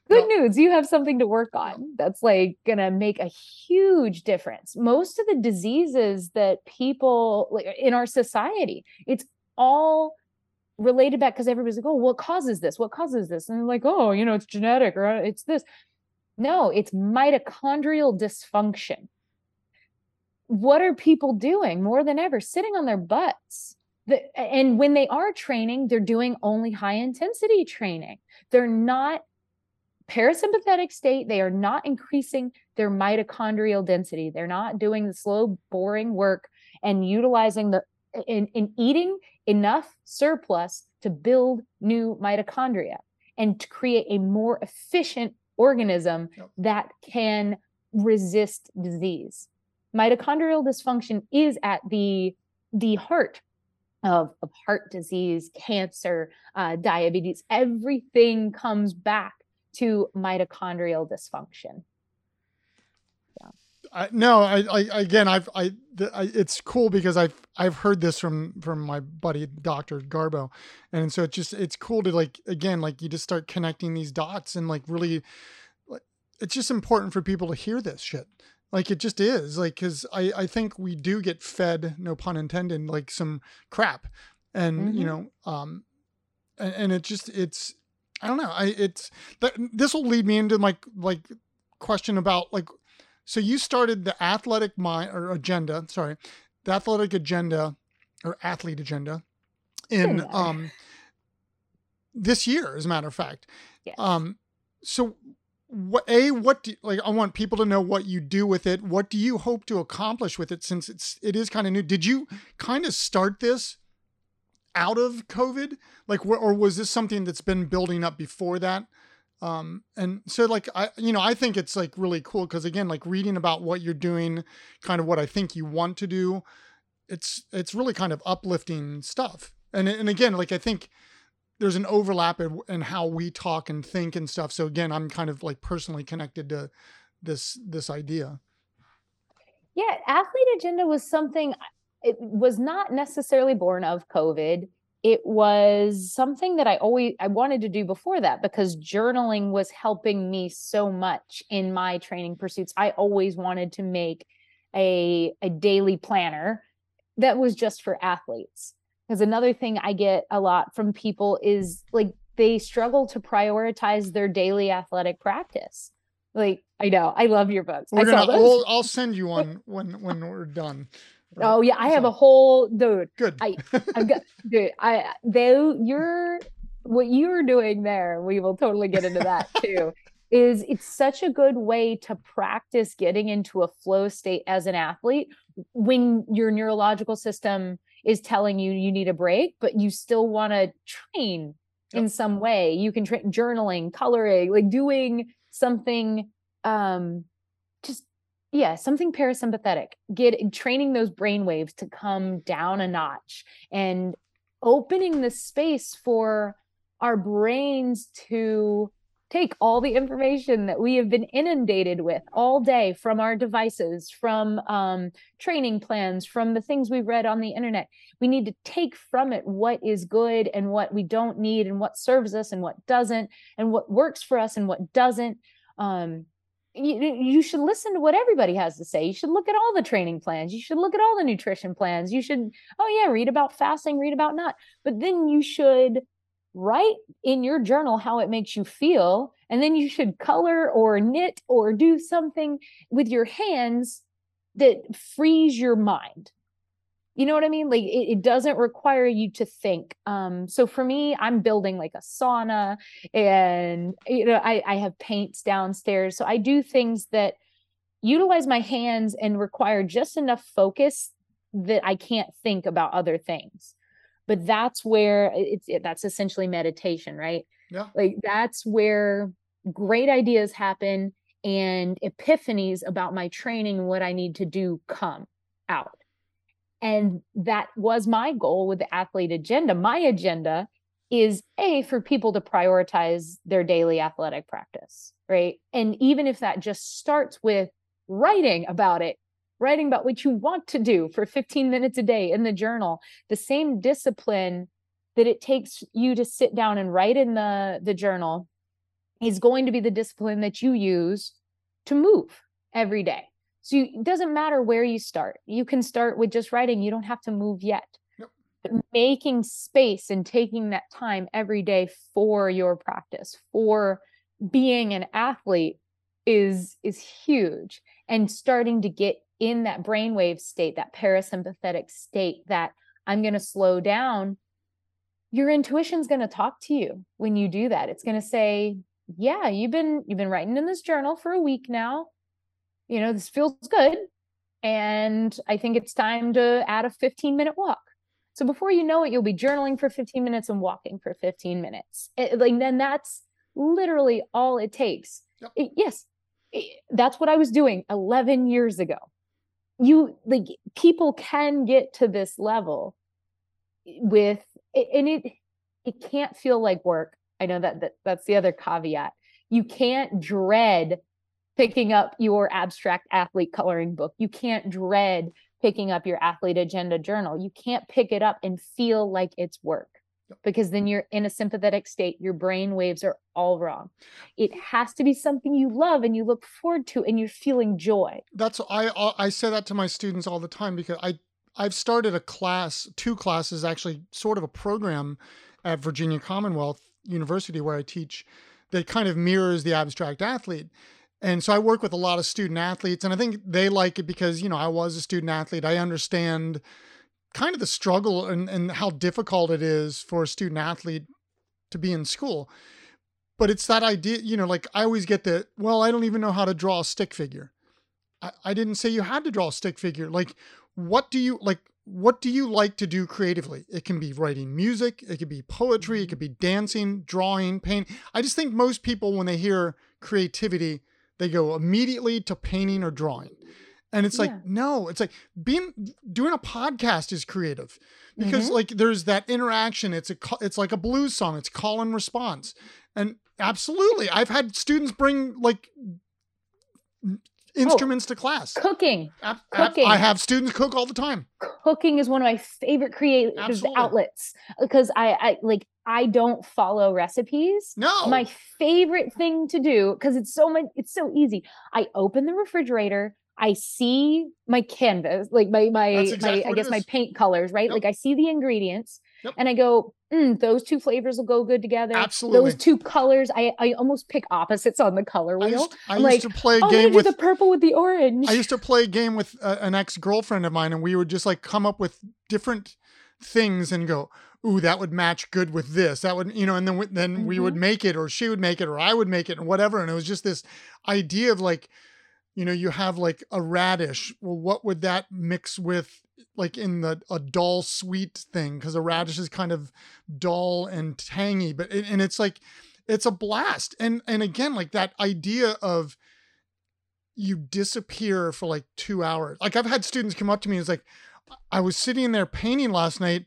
Good news. You have something to work on. That's like going to make a huge difference. Most of the diseases that people like, in our society, it's all related back because everybody's like, oh, what causes this? What causes this? And they're like, oh, you know, it's genetic or it's this. No, it's mitochondrial dysfunction. What are people doing more than ever? Sitting on their butts. The, and when they are training, they're doing only high intensity training. They're not parasympathetic state. They are not increasing their mitochondrial density. They're not doing the slow, boring work and utilizing the in, in eating enough surplus to build new mitochondria and to create a more efficient organism yep. that can resist disease. Mitochondrial dysfunction is at the, the heart of, of heart disease, cancer, uh, diabetes. Everything comes back to mitochondrial dysfunction. Yeah. I, no, I, I again, I've, I, I, it's cool because I've, I've heard this from, from my buddy, Doctor Garbo. And so it's just, it's cool to like, again, like you just start connecting these dots and like really, it's just important for people to hear this shit. Like it just is like, cause I, I think we do get fed, no pun intended, like some crap and, mm-hmm. you know, um, and, and it just, it's, I don't know. I, it's that this will lead me into my like question about like, so you started the athletic mind or agenda, sorry, the athletic agenda or athlete agenda in, yeah. um, this year, as a matter of fact. Yes. Um, so what, a, what do you, like, I want people to know what you do with it. What do you hope to accomplish with it? Since it's, it is kind of new. Did you kind of start this out of COVID? Like, wh- or was this something that's been building up before that? Um, and so like, I, you know, I think it's like really cool. Cause again, like reading about what you're doing, kind of what I think you want to do, it's, it's really kind of uplifting stuff. And, and again, like, I think there's an overlap in, in how we talk and think and stuff. So again, I'm kind of like personally connected to this, this idea. Yeah. Athlete Agenda was something, it was not necessarily born of COVID. It was something that I always, I wanted to do before that because journaling was helping me so much in my training pursuits. I always wanted to make a, a daily planner that was just for athletes. Because another thing I get a lot from people is like, they struggle to prioritize their daily athletic practice. Like, I know, I love your books. We're gonna, I'll, I'll send you one when, when we're done. Right. Oh yeah, I have a whole dude. Good. I, I've got dude. I though you're what you're doing there. We will totally get into that too. Is it's such a good way to practice getting into a flow state as an athlete when your neurological system is telling you you need a break, but you still want to train yep. in some way. You can train journaling, coloring, like doing something. Um, just. Yeah, something parasympathetic, get training those brain waves to come down a notch and opening the space for our brains to take all the information that we have been inundated with all day from our devices, from um, training plans, from the things we've read on the internet. We need to take from it what is good and what we don't need and what serves us and what doesn't and what works for us and what doesn't. Um, You, you should listen to what everybody has to say. You should look at all the training plans. You should look at all the nutrition plans. You should, oh yeah, read about fasting, read about not. But then you should write in your journal how it makes you feel. And then you should color or knit or do something with your hands that frees your mind. You know what I mean? Like it, it doesn't require you to think. Um, so for me, I'm building like a sauna and, you know, I, I have paints downstairs. So I do things that utilize my hands and require just enough focus that I can't think about other things. But that's where it's, it, that's essentially meditation, right? Yeah. Like that's where great ideas happen and epiphanies about my training and what I need to do come out. And that was my goal with the Athlete Agenda. My agenda is A, for people to prioritize their daily athletic practice, right? And even if that just starts with writing about it, writing about what you want to do for fifteen minutes a day in the journal, the same discipline that it takes you to sit down and write in the, the journal is going to be the discipline that you use to move every day. So you, it doesn't matter where you start. You can start with just writing. You don't have to move yet. Nope. But making space and taking that time every day for your practice, for being an athlete is, is huge. And starting to get in that brainwave state, that parasympathetic state that I'm going to slow down. Your intuition's going to talk to you when you do that. It's going to say, yeah, you've been, you've been writing in this journal for a week now. You know, this feels good. And I think it's time to add a fifteen minute walk. So before you know it, you'll be journaling for fifteen minutes and walking for fifteen minutes. It, like, then that's literally all it takes. Yep. It, yes. It, that's what I was doing eleven years ago. You like people can get to this level with, and it, it can't feel like work. I know that, that that's the other caveat. You can't dread picking up your Abstract Athlete coloring book. You can't dread picking up your Athlete Agenda journal. You can't pick it up and feel like it's work, because then you're in a sympathetic state. Your brain waves are all wrong. It has to be something you love and you look forward to and you're feeling joy. That's I I say that to my students all the time, because I I've started a class, two classes actually, sort of a program at Virginia Commonwealth University where I teach that kind of mirrors the Abstract Athlete. And so I work with a lot of student athletes, and I think they like it because, you know, I was a student athlete. I understand kind of the struggle and, and how difficult it is for a student athlete to be in school. But it's that idea, you know, like I always get the, well, I don't even know how to draw a stick figure. I, I didn't say you had to draw a stick figure. Like, what do you like? What do you like to do creatively? It can be writing music. It could be poetry. It could be dancing, drawing, painting. I just think most people, when they hear creativity, they go immediately to painting or drawing. And it's yeah. like, no, it's like being, doing a podcast is creative, because mm-hmm. like there's that interaction. It's a, it's like a blues song. It's call and response. And absolutely. I've had students bring like instruments oh, to class. Cooking. I, cooking. I have students cook all the time. Cooking is one of my favorite creative absolutely. outlets, because I, I like, I don't follow recipes. No. My favorite thing to do, because it's so much, it's so easy. I open the refrigerator. I see my canvas, like my, my, exactly my I guess my paint colors, right? Yep. Like I see the ingredients yep. and I go, mm, those two flavors will go good together. Absolutely. Those two colors. I, I almost pick opposites on the color wheel. I used, I used like, to play a oh, game with the purple with the orange. I used to play a game with uh, an ex-girlfriend of mine, and we would just like come up with different things and go, ooh, that would match good with this. That would, you know, and then, we, then mm-hmm. we would make it, or she would make it, or I would make it, or whatever. And it was just this idea of like, you know, you have like a radish. Well, what would that mix with, like in the a dull sweet thing? Because a radish is kind of dull and tangy, but it, and it's like it's a blast. And and again, like that idea of you disappear for like two hours. Like I've had students come up to me and it's like, I was sitting there painting last night,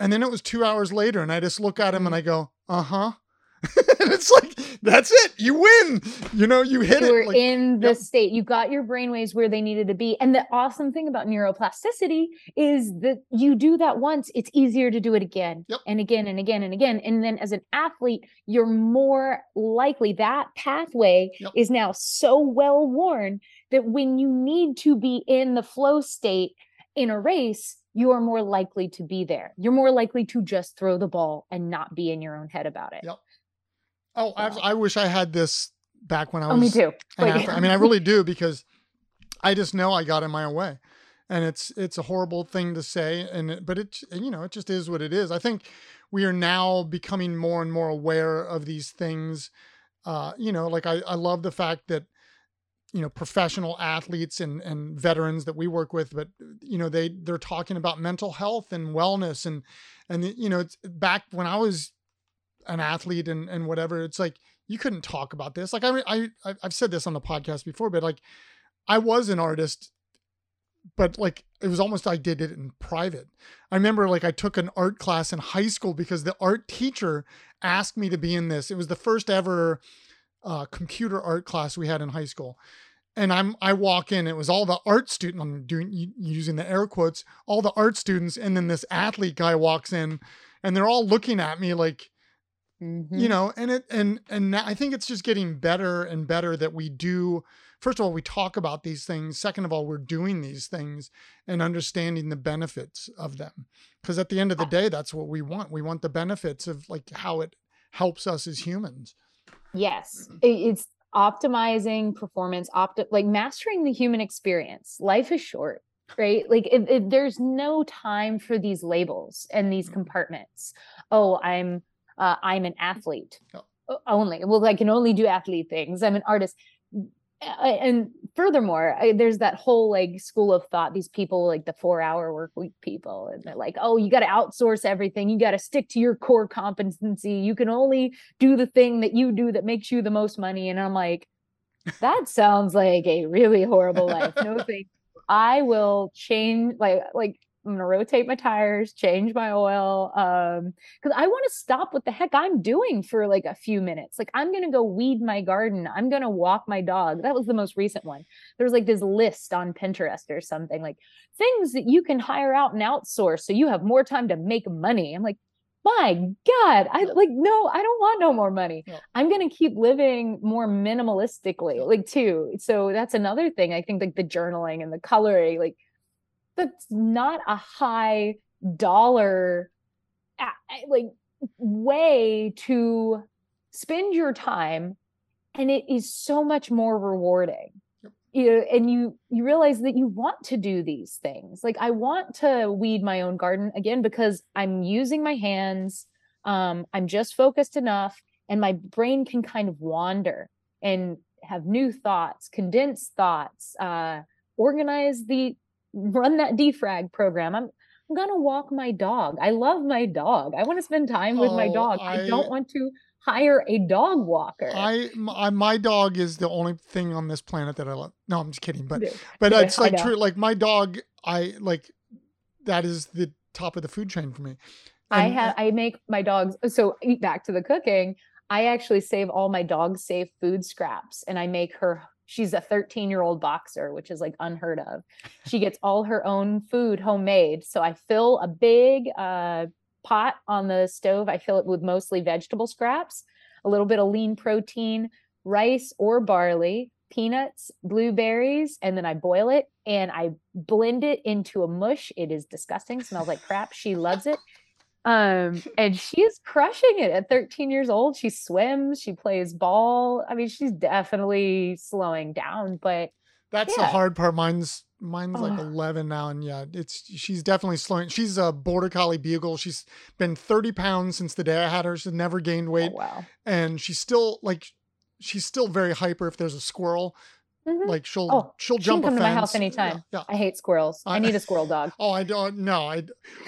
and then it was two hours later, and I just look at him and I go, uh huh. And it's like, that's it. You win. You know, you hit it. You were like, in the yep. state. You got your brainwaves where they needed to be. And the awesome thing about neuroplasticity is that you do that once, it's easier to do it again yep. and again and again and again. And then as an athlete, you're more likely, that pathway yep. is now so well worn that when you need to be in the flow state in a race, you are more likely to be there. You're more likely to just throw the ball and not be in your own head about it. Yep. Oh, I, I wish I had this back when I was. Oh, me too. Like, I mean, I really do, because I just know I got in my own way, and it's it's a horrible thing to say, and it, but it you know it just is what it is. I think we are now becoming more and more aware of these things. Uh, you know, like I, I love the fact that you know professional athletes and and veterans that we work with, but you know they they're talking about mental health and wellness, and and you know it's back when I was an athlete and, and whatever, it's like, you couldn't talk about this. Like I, I, I've said this on the podcast before, but like I was an artist, but like, it was almost, I did it in private. I remember like I took an art class in high school because the art teacher asked me to be in this. It was the first ever uh, computer art class we had in high school. And I'm, I walk in, it was all the art student, I'm doing using the air quotes, all the art students. And then this athlete guy walks in and they're all looking at me like, Mm-hmm. you know, and it, and, and I think it's just getting better and better that we do, first of all, we talk about these things. Second of all, we're doing these things and understanding the benefits of them. Because at the end of the day, that's what we want. We want the benefits of like how it helps us as humans. Yes. It's optimizing performance, opti- like mastering the human experience. Life is short. Right? Like it, it, there's no time for these labels and these mm-hmm. compartments. Oh, I'm Uh, I'm an athlete oh. only. Well, I can only do athlete things. I'm an artist. And furthermore, I, there's that whole like school of thought, these people like the four hour work week people, and they're like, oh, you got to outsource everything. You got to stick to your core competency. You can only do the thing that you do that makes you the most money. And I'm like, that sounds like a really horrible life. No thanks. I will change like, like I'm going to rotate my tires, change my oil, um, because I want to stop what the heck I'm doing for like a few minutes. Like I'm going to go weed my garden. I'm going to walk my dog. That was the most recent one. There's like this list on Pinterest or something, like things that you can hire out and outsource so you have more time to make money. I'm like, my God, I like, no, I don't want no more money. Yeah. I'm going to keep living more minimalistically, like too. So that's another thing. I think like the journaling and the coloring, like that's not a high dollar like way to spend your time. And it is so much more rewarding. You know, and you, you realize that you want to do these things. Like I want to weed my own garden again, because I'm using my hands. Um, I'm just focused enough and my brain can kind of wander and have new thoughts, condense thoughts, uh, organize the, run that defrag program. I'm, I'm going to walk my dog. I love my dog. I want to spend time with oh, my dog. I, I don't want to hire a dog walker. I my, my dog is the only thing on this planet that I love. No, I'm just kidding. But, but yeah, it's like true. Like my dog, I like, that is the top of the food chain for me. And I have, I make my dogs. So back to the cooking, I actually save all my dog safe food scraps and I make her, she's a thirteen year old boxer, which is like unheard of. She gets all her own food homemade. So I fill a big, uh, pot on the stove. I fill it with mostly vegetable scraps, a little bit of lean protein, rice or barley, peanuts, blueberries, and then I boil it and I blend it into a mush. It is disgusting. Smells like crap. She loves it. Um, and she is crushing it at thirteen years old. She swims, she plays ball. I mean, she's definitely slowing down, but that's yeah. the hard part. Mine's Mine's like oh. eleven now, and yeah, it's she's definitely slowing. She's a border collie beagle. She's been thirty pounds since the day I had her. She's never gained weight. Oh, wow. And she's still like, she's still very hyper. If there's a squirrel, mm-hmm. like she'll oh, she'll jump. She can come a fence. To my house anytime. Yeah, yeah. I hate squirrels. I, I need a squirrel dog. Oh, I don't. No, I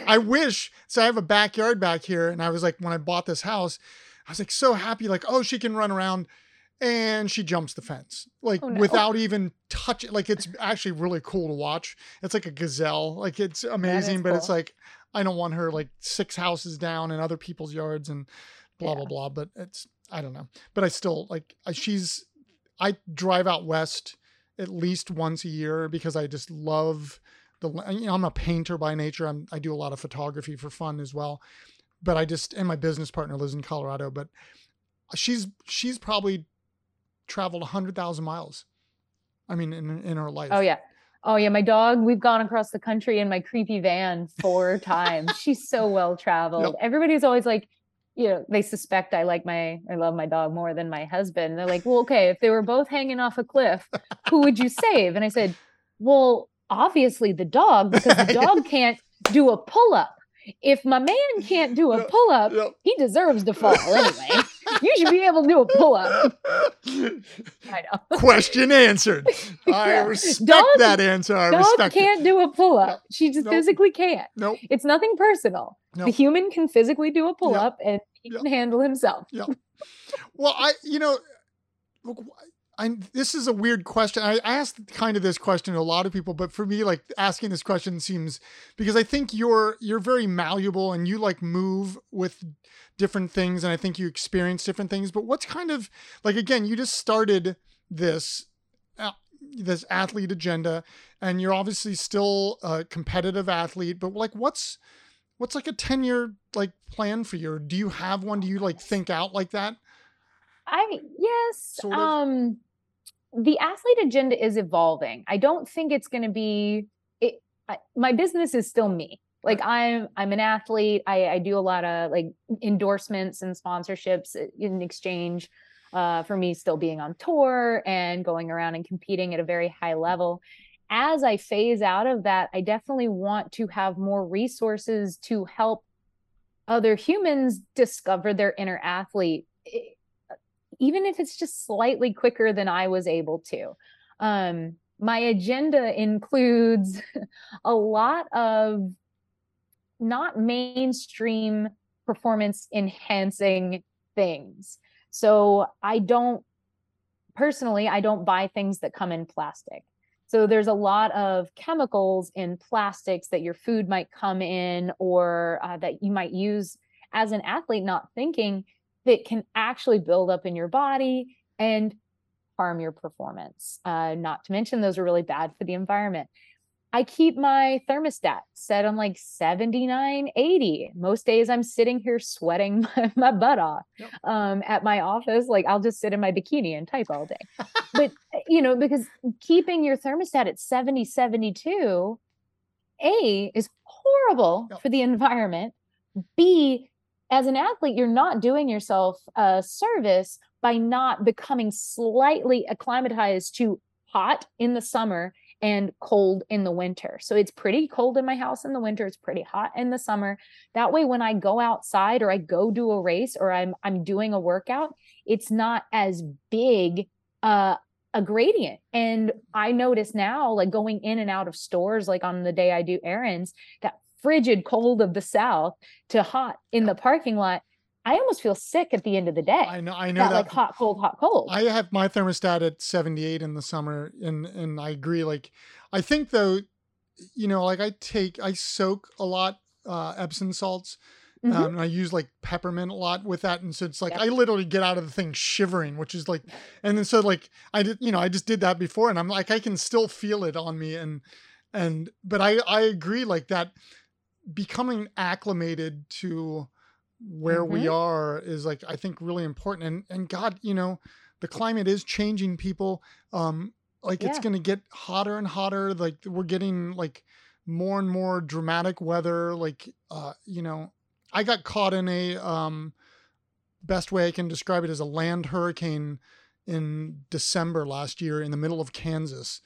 I wish. So I have a backyard back here, and I was like, when I bought this house, I was like so happy. Like, oh, she can run around. And she jumps the fence, like oh, no. without even touching. Like it's actually really cool to watch. It's like a gazelle. Like it's amazing, but cool. It's like, I don't want her like six houses down in other people's yards and blah, yeah. blah, blah. But it's, I don't know, but I still like, she's, I drive out west at least once a year because I just love the, you know, I'm a painter by nature. I'm, I do a lot of photography for fun as well, but I just, and my business partner lives in Colorado, but she's, she's probably traveled one hundred thousand miles. I mean, in in her life. Oh, yeah. Oh, yeah. My dog, we've gone across the country in my creepy van four times. She's so well traveled. Yep. Everybody's always like, you know, they suspect I like my, I love my dog more than my husband. They're like, well, okay, if they were both hanging off a cliff, who would you save? And I said, well, obviously the dog, because the dog can't do a pull-up. If my man can't do a pull-up, yep. he deserves to fall anyway. You should be able to do a pull-up. I know. Question answered. I respect dog, that answer. I dog respect can't it. do a pull-up. Nope. She just nope. physically can't. Nope. It's nothing personal. Nope. The human can physically do a pull-up yep. and he yep. can handle himself. Yep. Well, I, you know, look, I, this is a weird question. I asked kind of this question to a lot of people, but for me, like asking this question seems, because I think you're, you're very malleable and you like move with different things. And I think you experience different things, but what's kind of like, again, you just started this, uh, this athlete agenda and you're obviously still a competitive athlete, but like, what's, what's like a ten year like plan for you? Or do you have one? Do you like think out like that? I, yes. Sort of. Um, the athlete agenda is evolving. I don't think it's going to be, it, I, my business is still me. Like I'm, I'm an athlete. I, I do a lot of like endorsements and sponsorships in exchange, uh, for me still being on tour and going around and competing at a very high level. As I phase out of that, I definitely want to have more resources to help other humans discover their inner athlete. It, even if it's just slightly quicker than I was able to. Um, my agenda includes a lot of not mainstream performance enhancing things. So I don't, personally, I don't buy things that come in plastic. So there's a lot of chemicals and plastics that your food might come in, or uh, that you might use as an athlete, not thinking, that can actually build up in your body and harm your performance. Uh, not to mention those are really bad for the environment. I keep my thermostat set on like seventy-nine, eighty. Most days I'm sitting here sweating my, my butt off yep. um, at my office. Like I'll just sit in my bikini and type all day. But, you know, because keeping your thermostat at seventy, seventy-two, A, is horrible yep. for the environment. B, as an athlete, you're not doing yourself a service by not becoming slightly acclimatized to hot in the summer and cold in the winter. So it's pretty cold in my house in the winter. It's pretty hot in the summer. That way, when I go outside or I go do a race or I'm I'm doing a workout, it's not as big uh, a gradient. And I notice now, like going in and out of stores, like on the day I do errands, that frigid cold of the South to hot in the parking lot, I almost feel sick at the end of the day. I know, I know that, that like hot, cold, hot, cold. I have my thermostat at seventy-eight in the summer, and and I agree. Like, I think though, you know, like I take, I soak a lot uh, Epsom salts, mm-hmm. um, and I use like peppermint a lot with that, and so it's like yep. I literally get out of the thing shivering, which is like, and then so like I did, you know, I just did that before, and I'm like I can still feel it on me, and and but I I agree like that becoming acclimated to where mm-hmm. we are is like, I think really important. And, and God, you know, the climate is changing, people. Um, like yeah. it's going to get hotter and hotter. Like we're getting like more and more dramatic weather. Like, uh, you know, I got caught in a, um, best way I can describe it as a land hurricane in December last year in the middle of Kansas,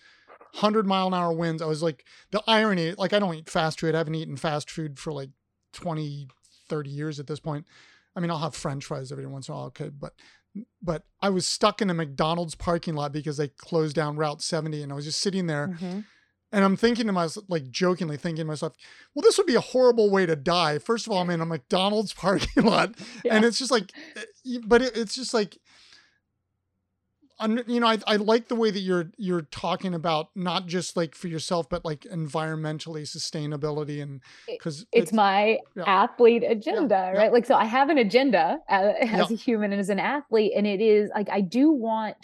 hundred mile an hour winds. I was like, the irony, like I don't eat fast food. I haven't eaten fast food for like twenty, thirty years at this point. I mean, I'll have French fries every once in a while. Okay. But, but I was stuck in a McDonald's parking lot because they closed down Route seventy, and I was just sitting there mm-hmm. and I'm thinking to myself, like jokingly thinking to myself, well, this would be a horrible way to die. First of all, I'm in a McDonald's parking lot yeah. and it's just like, but it, it's just like, you know, I, I like the way that you're, you're talking about not just like for yourself, but like environmentally sustainability. And because it's, it's my yeah. athlete agenda, yeah. right? Yeah. Like, so I have an agenda as, yeah. as a human and as an athlete, and it is like, I do want,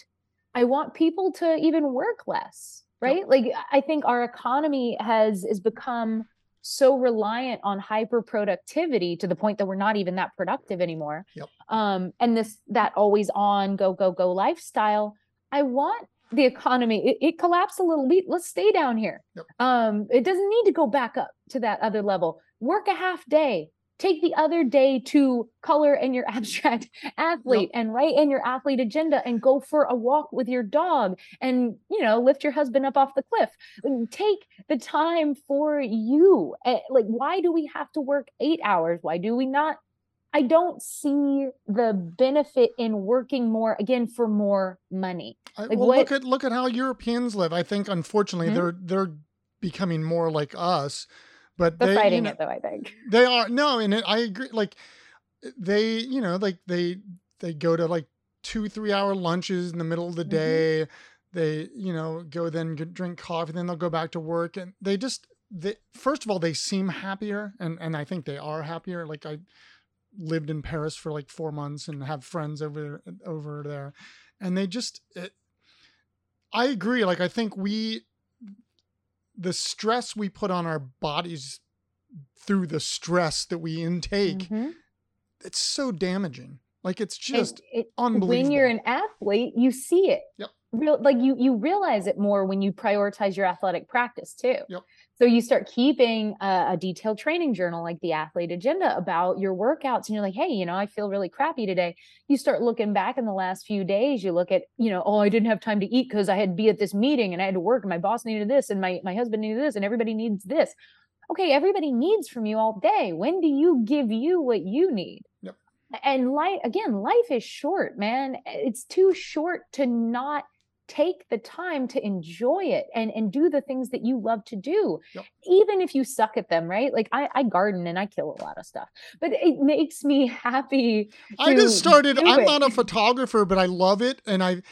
I want people to even work less, right? Yeah. Like I think our economy has, has become so reliant on hyper productivity to the point that we're not even that productive anymore. Yep. Um, and this, that always on go, go, go lifestyle. I want the economy. It, it collapsed a little bit. Let's stay down here. Yep. Um, it doesn't need to go back up to that other level. Work a half day, take the other day to color in your abstract athlete yep. and write in your athlete agenda and go for a walk with your dog and, you know, lift your husband up off the cliff. Take the time for you. Like, why do we have to work eight hours? Why do we not? I don't see the benefit in working more again for more money. Like I, well, what, look at, look at how Europeans live. I think, unfortunately, mm-hmm. they're, they're becoming more like us. But they're fighting you know, it though, I think. They are. No, and it, I agree. Like they, you know, like they, they go to like two, three hour lunches in the middle of the day. Mm-hmm. They, you know, go then drink coffee, then they'll go back to work. And they just, they, first of all, they seem happier. And, and I think they are happier. Like I lived in Paris for like four months and have friends over, over there. And they just, it, I agree. Like, I think we, the stress we put on our bodies through the stress that we intake, mm-hmm. it's so damaging. Like it's just it, it, unbelievable. When you're an athlete, you see it. Yep. Real, like you, you realize it more when you prioritize your athletic practice too. Yep. So you start keeping a, a detailed training journal, like the athlete agenda, about your workouts. And you're like, hey, you know, I feel really crappy today. You start looking back in the last few days. You look at, you know, oh, I didn't have time to eat because I had to be at this meeting and I had to work and my boss needed this and my, my husband needed this and everybody needs this. Okay. Everybody needs from you all day. When do you give you what you need? Yep. And life, again, life is short, man. It's too short to not take the time to enjoy it and, and do the things that you love to do, yep. even if you suck at them, right? Like I, I garden and I kill a lot of stuff, but it makes me happy. I just started, I'm it. not a photographer, but I love it. And I,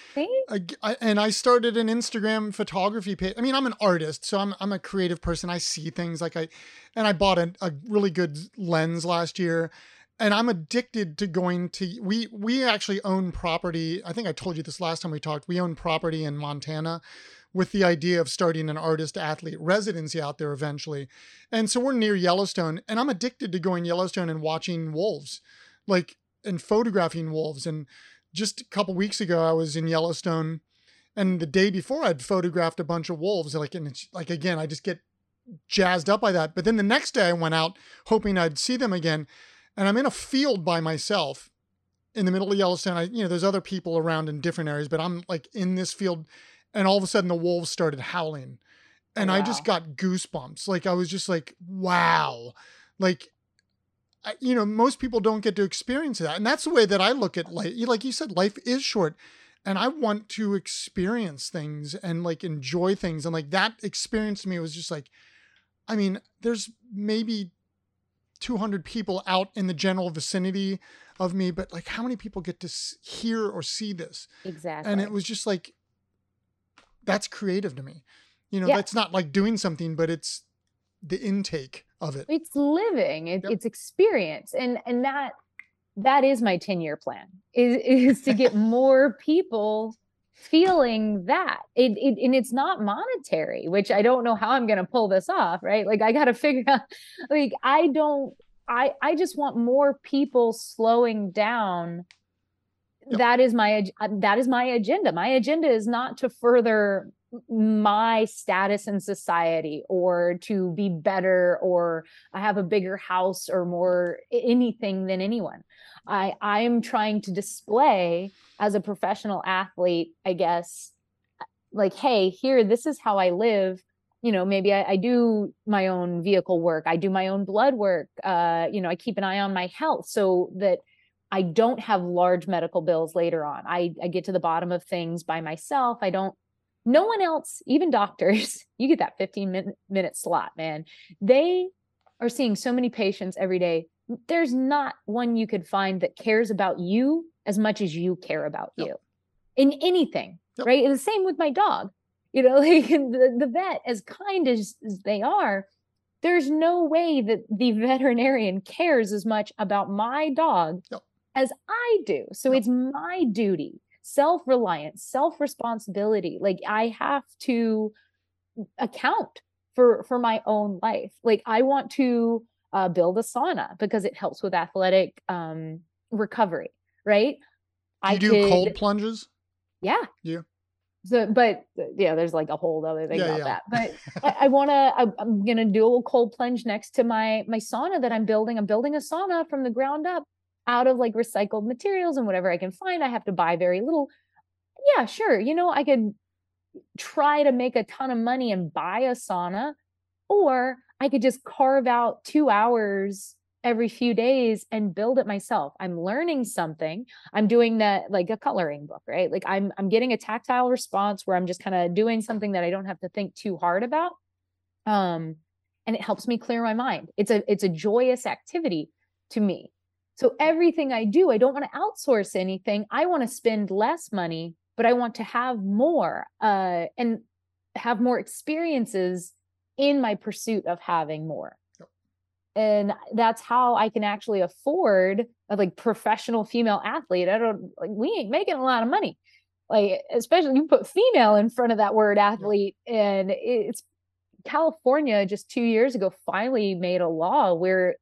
I, I, and I started an Instagram photography page. I mean, I'm an artist, so I'm, I'm a creative person. I see things like I, and I bought a, a really good lens last year. And I'm addicted to going to, we we actually own property. I think I told you this last time we talked. We own property in Montana with the idea of starting an artist athlete residency out there eventually. And so we're near Yellowstone, and I'm addicted to going to Yellowstone and watching wolves, like, and photographing wolves. And just a couple weeks ago, I was in Yellowstone, and the day before I'd photographed a bunch of wolves. Like, and it's like, again, I just get jazzed up by that. But then the next day I went out hoping I'd see them again. And I'm in a field by myself in the middle of Yellowstone. I, you know, there's other people around in different areas, but I'm like in this field, and all of a sudden the wolves started howling, and wow. I just got goosebumps. Like I was just like, wow. Like, I, you know, most people don't get to experience that. And that's the way that I look at life. Like you said, life is short, and I want to experience things and like enjoy things. And like that experience to me was just like, I mean, there's maybe two hundred people out in the general vicinity of me, but like how many people get to hear or see this? Exactly. And it was just like, that's creative to me. You know, yeah. that's not like doing something, but it's the intake of it. It's living, it, yep. it's experience. And, and that, that is my ten year plan is, is to get more people feeling that it, it and it's not monetary, which I don't know how I'm going to pull this off, right? Like I got to figure out, like I don't I I just want more people slowing down. Yep. That is my that is my agenda. My agenda is not to further my status in society or to be better or I have a bigger house or more anything than anyone. I I'm trying to display as a professional athlete, I guess, like, hey, here, this is how I live. You know, maybe I, I do my own vehicle work. I do my own blood work. Uh, you know, I keep an eye on my health so that I don't have large medical bills later on. I, I get to the bottom of things by myself. I don't, no one else, even doctors, you get that fifteen minute slot, man. They are seeing so many patients every day. There's not one you could find that cares about you as much as you care about nope. you in anything, nope. right? And the same with my dog, you know, like the, the vet, as kind as, as they are, there's no way that the veterinarian cares as much about my dog nope. as I do. So nope. it's my duty. Self-reliance, self-responsibility. Like I have to account for, for my own life. Like I want to uh, build a sauna because it helps with athletic um, recovery. Right. You I do could, cold plunges. Yeah. Yeah. So, but yeah, there's like a whole other thing yeah, about yeah. that, but I, I want to, I'm going to do a little cold plunge next to my, my sauna that I'm building. I'm building a sauna from the ground up, out of like recycled materials and whatever I can find. I have to buy very little. Yeah, sure. You know, I could try to make a ton of money and buy a sauna, or I could just carve out two hours every few days and build it myself. I'm learning something. I'm doing that like a coloring book, right? Like I'm, I'm getting a tactile response where I'm just kind of doing something that I don't have to think too hard about. Um, and it helps me clear my mind. It's a, it's a joyous activity to me. So everything I do, I don't want to outsource anything. I want to spend less money, but I want to have more uh, and have more experiences in my pursuit of having more. Yep. And that's how I can actually afford a like professional female athlete. I don't like, we ain't making a lot of money. Like, especially you put female in front of that word athlete. Yep. And it's California just two years ago finally made a law where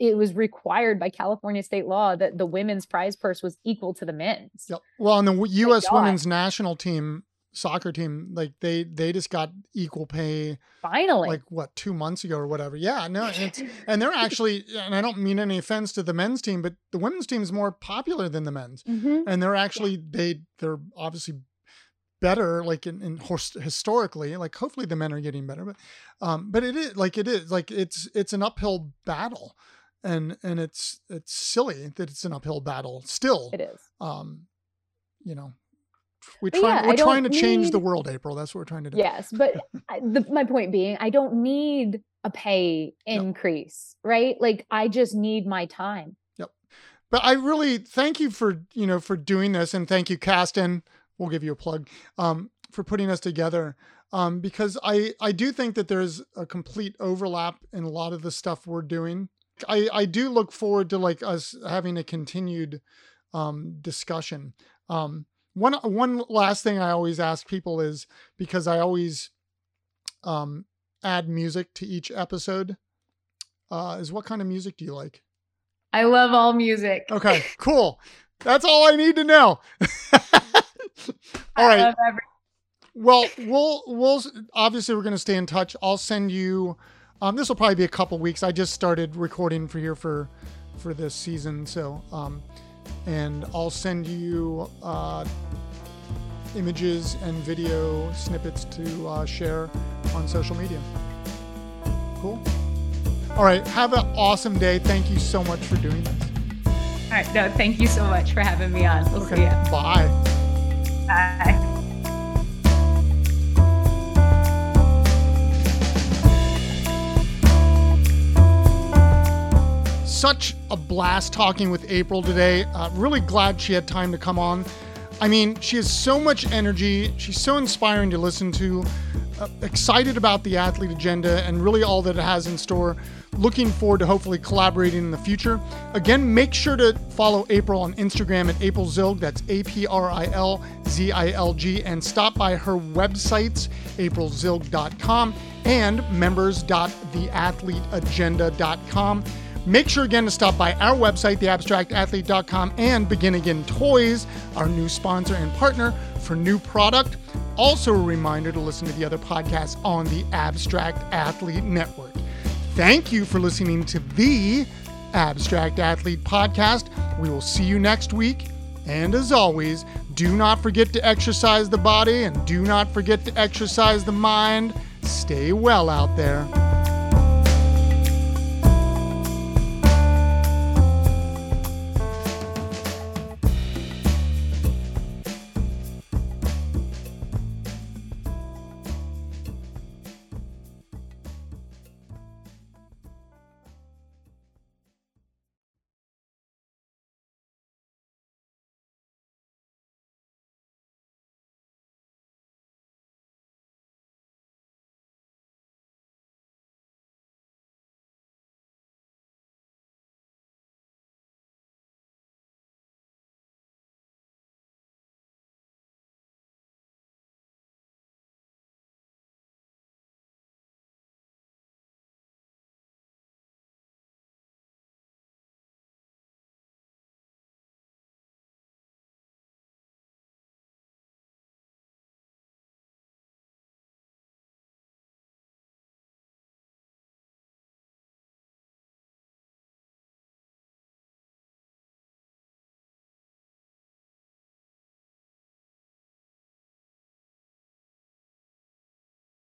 it was required by California state law that the women's prize purse was equal to the men's. Yep. Well, and the U S women's national team soccer team, like they, they just got equal pay finally, like what, two months ago or whatever. Yeah, no. And, it's, and they're actually, and I don't mean any offense to the men's team, but the women's team is more popular than the men's mm-hmm. and they're actually, yeah. they, they're obviously better, like in, in historically, like hopefully the men are getting better, but, um, but it is like, it is like, it's, it's an uphill battle. And and it's it's silly that it's an uphill battle still. It is. Um, you know, we try, yeah, we're trying to need, change the world, April. That's what we're trying to do. Yes. But I, the, my point being, I don't need a pay increase, yep. right? Like I just need my time. Yep. But I really thank you for, you know, for doing this, and thank you, Kasten. We'll give you a plug um, for putting us together. Um, because I, I do think that there's a complete overlap in a lot of the stuff we're doing. I, I do look forward to like us having a continued um, discussion. Um, one one last thing I always ask people is, because I always um, add music to each episode, uh, is what kind of music do you like? I love all music. Okay, cool. That's all I need to know. All right. I love everything. Well, we'll, we'll, obviously we're going to stay in touch. I'll send you, um, this will probably be a couple weeks. I just started recording for here for, for this season. So, um, and I'll send you, uh, images and video snippets to uh, share on social media. Cool. All right. Have an awesome day. Thank you so much for doing this. All right. No, thank you so much for having me on. We'll okay. see ya. Bye. Bye. Such a blast talking with April today. Uh, really glad she had time to come on. I mean, she has so much energy. She's so inspiring to listen to. Uh, excited about the Athlete Agenda and really all that it has in store. Looking forward to hopefully collaborating in the future. Again, make sure to follow April on Instagram at April Zilg. That's A P R I L Z I L G. And stop by her websites, april zilg dot com and members dot the athlete agenda dot com. Make sure again to stop by our website, the abstract athlete dot com, and Begin Again Toys, our new sponsor and partner, for new product. Also a reminder to listen to the other podcasts on the Abstract Athlete Network. Thank you for listening to the Abstract Athlete Podcast. We will see you next week. And as always, do not forget to exercise the body and do not forget to exercise the mind. Stay well out there.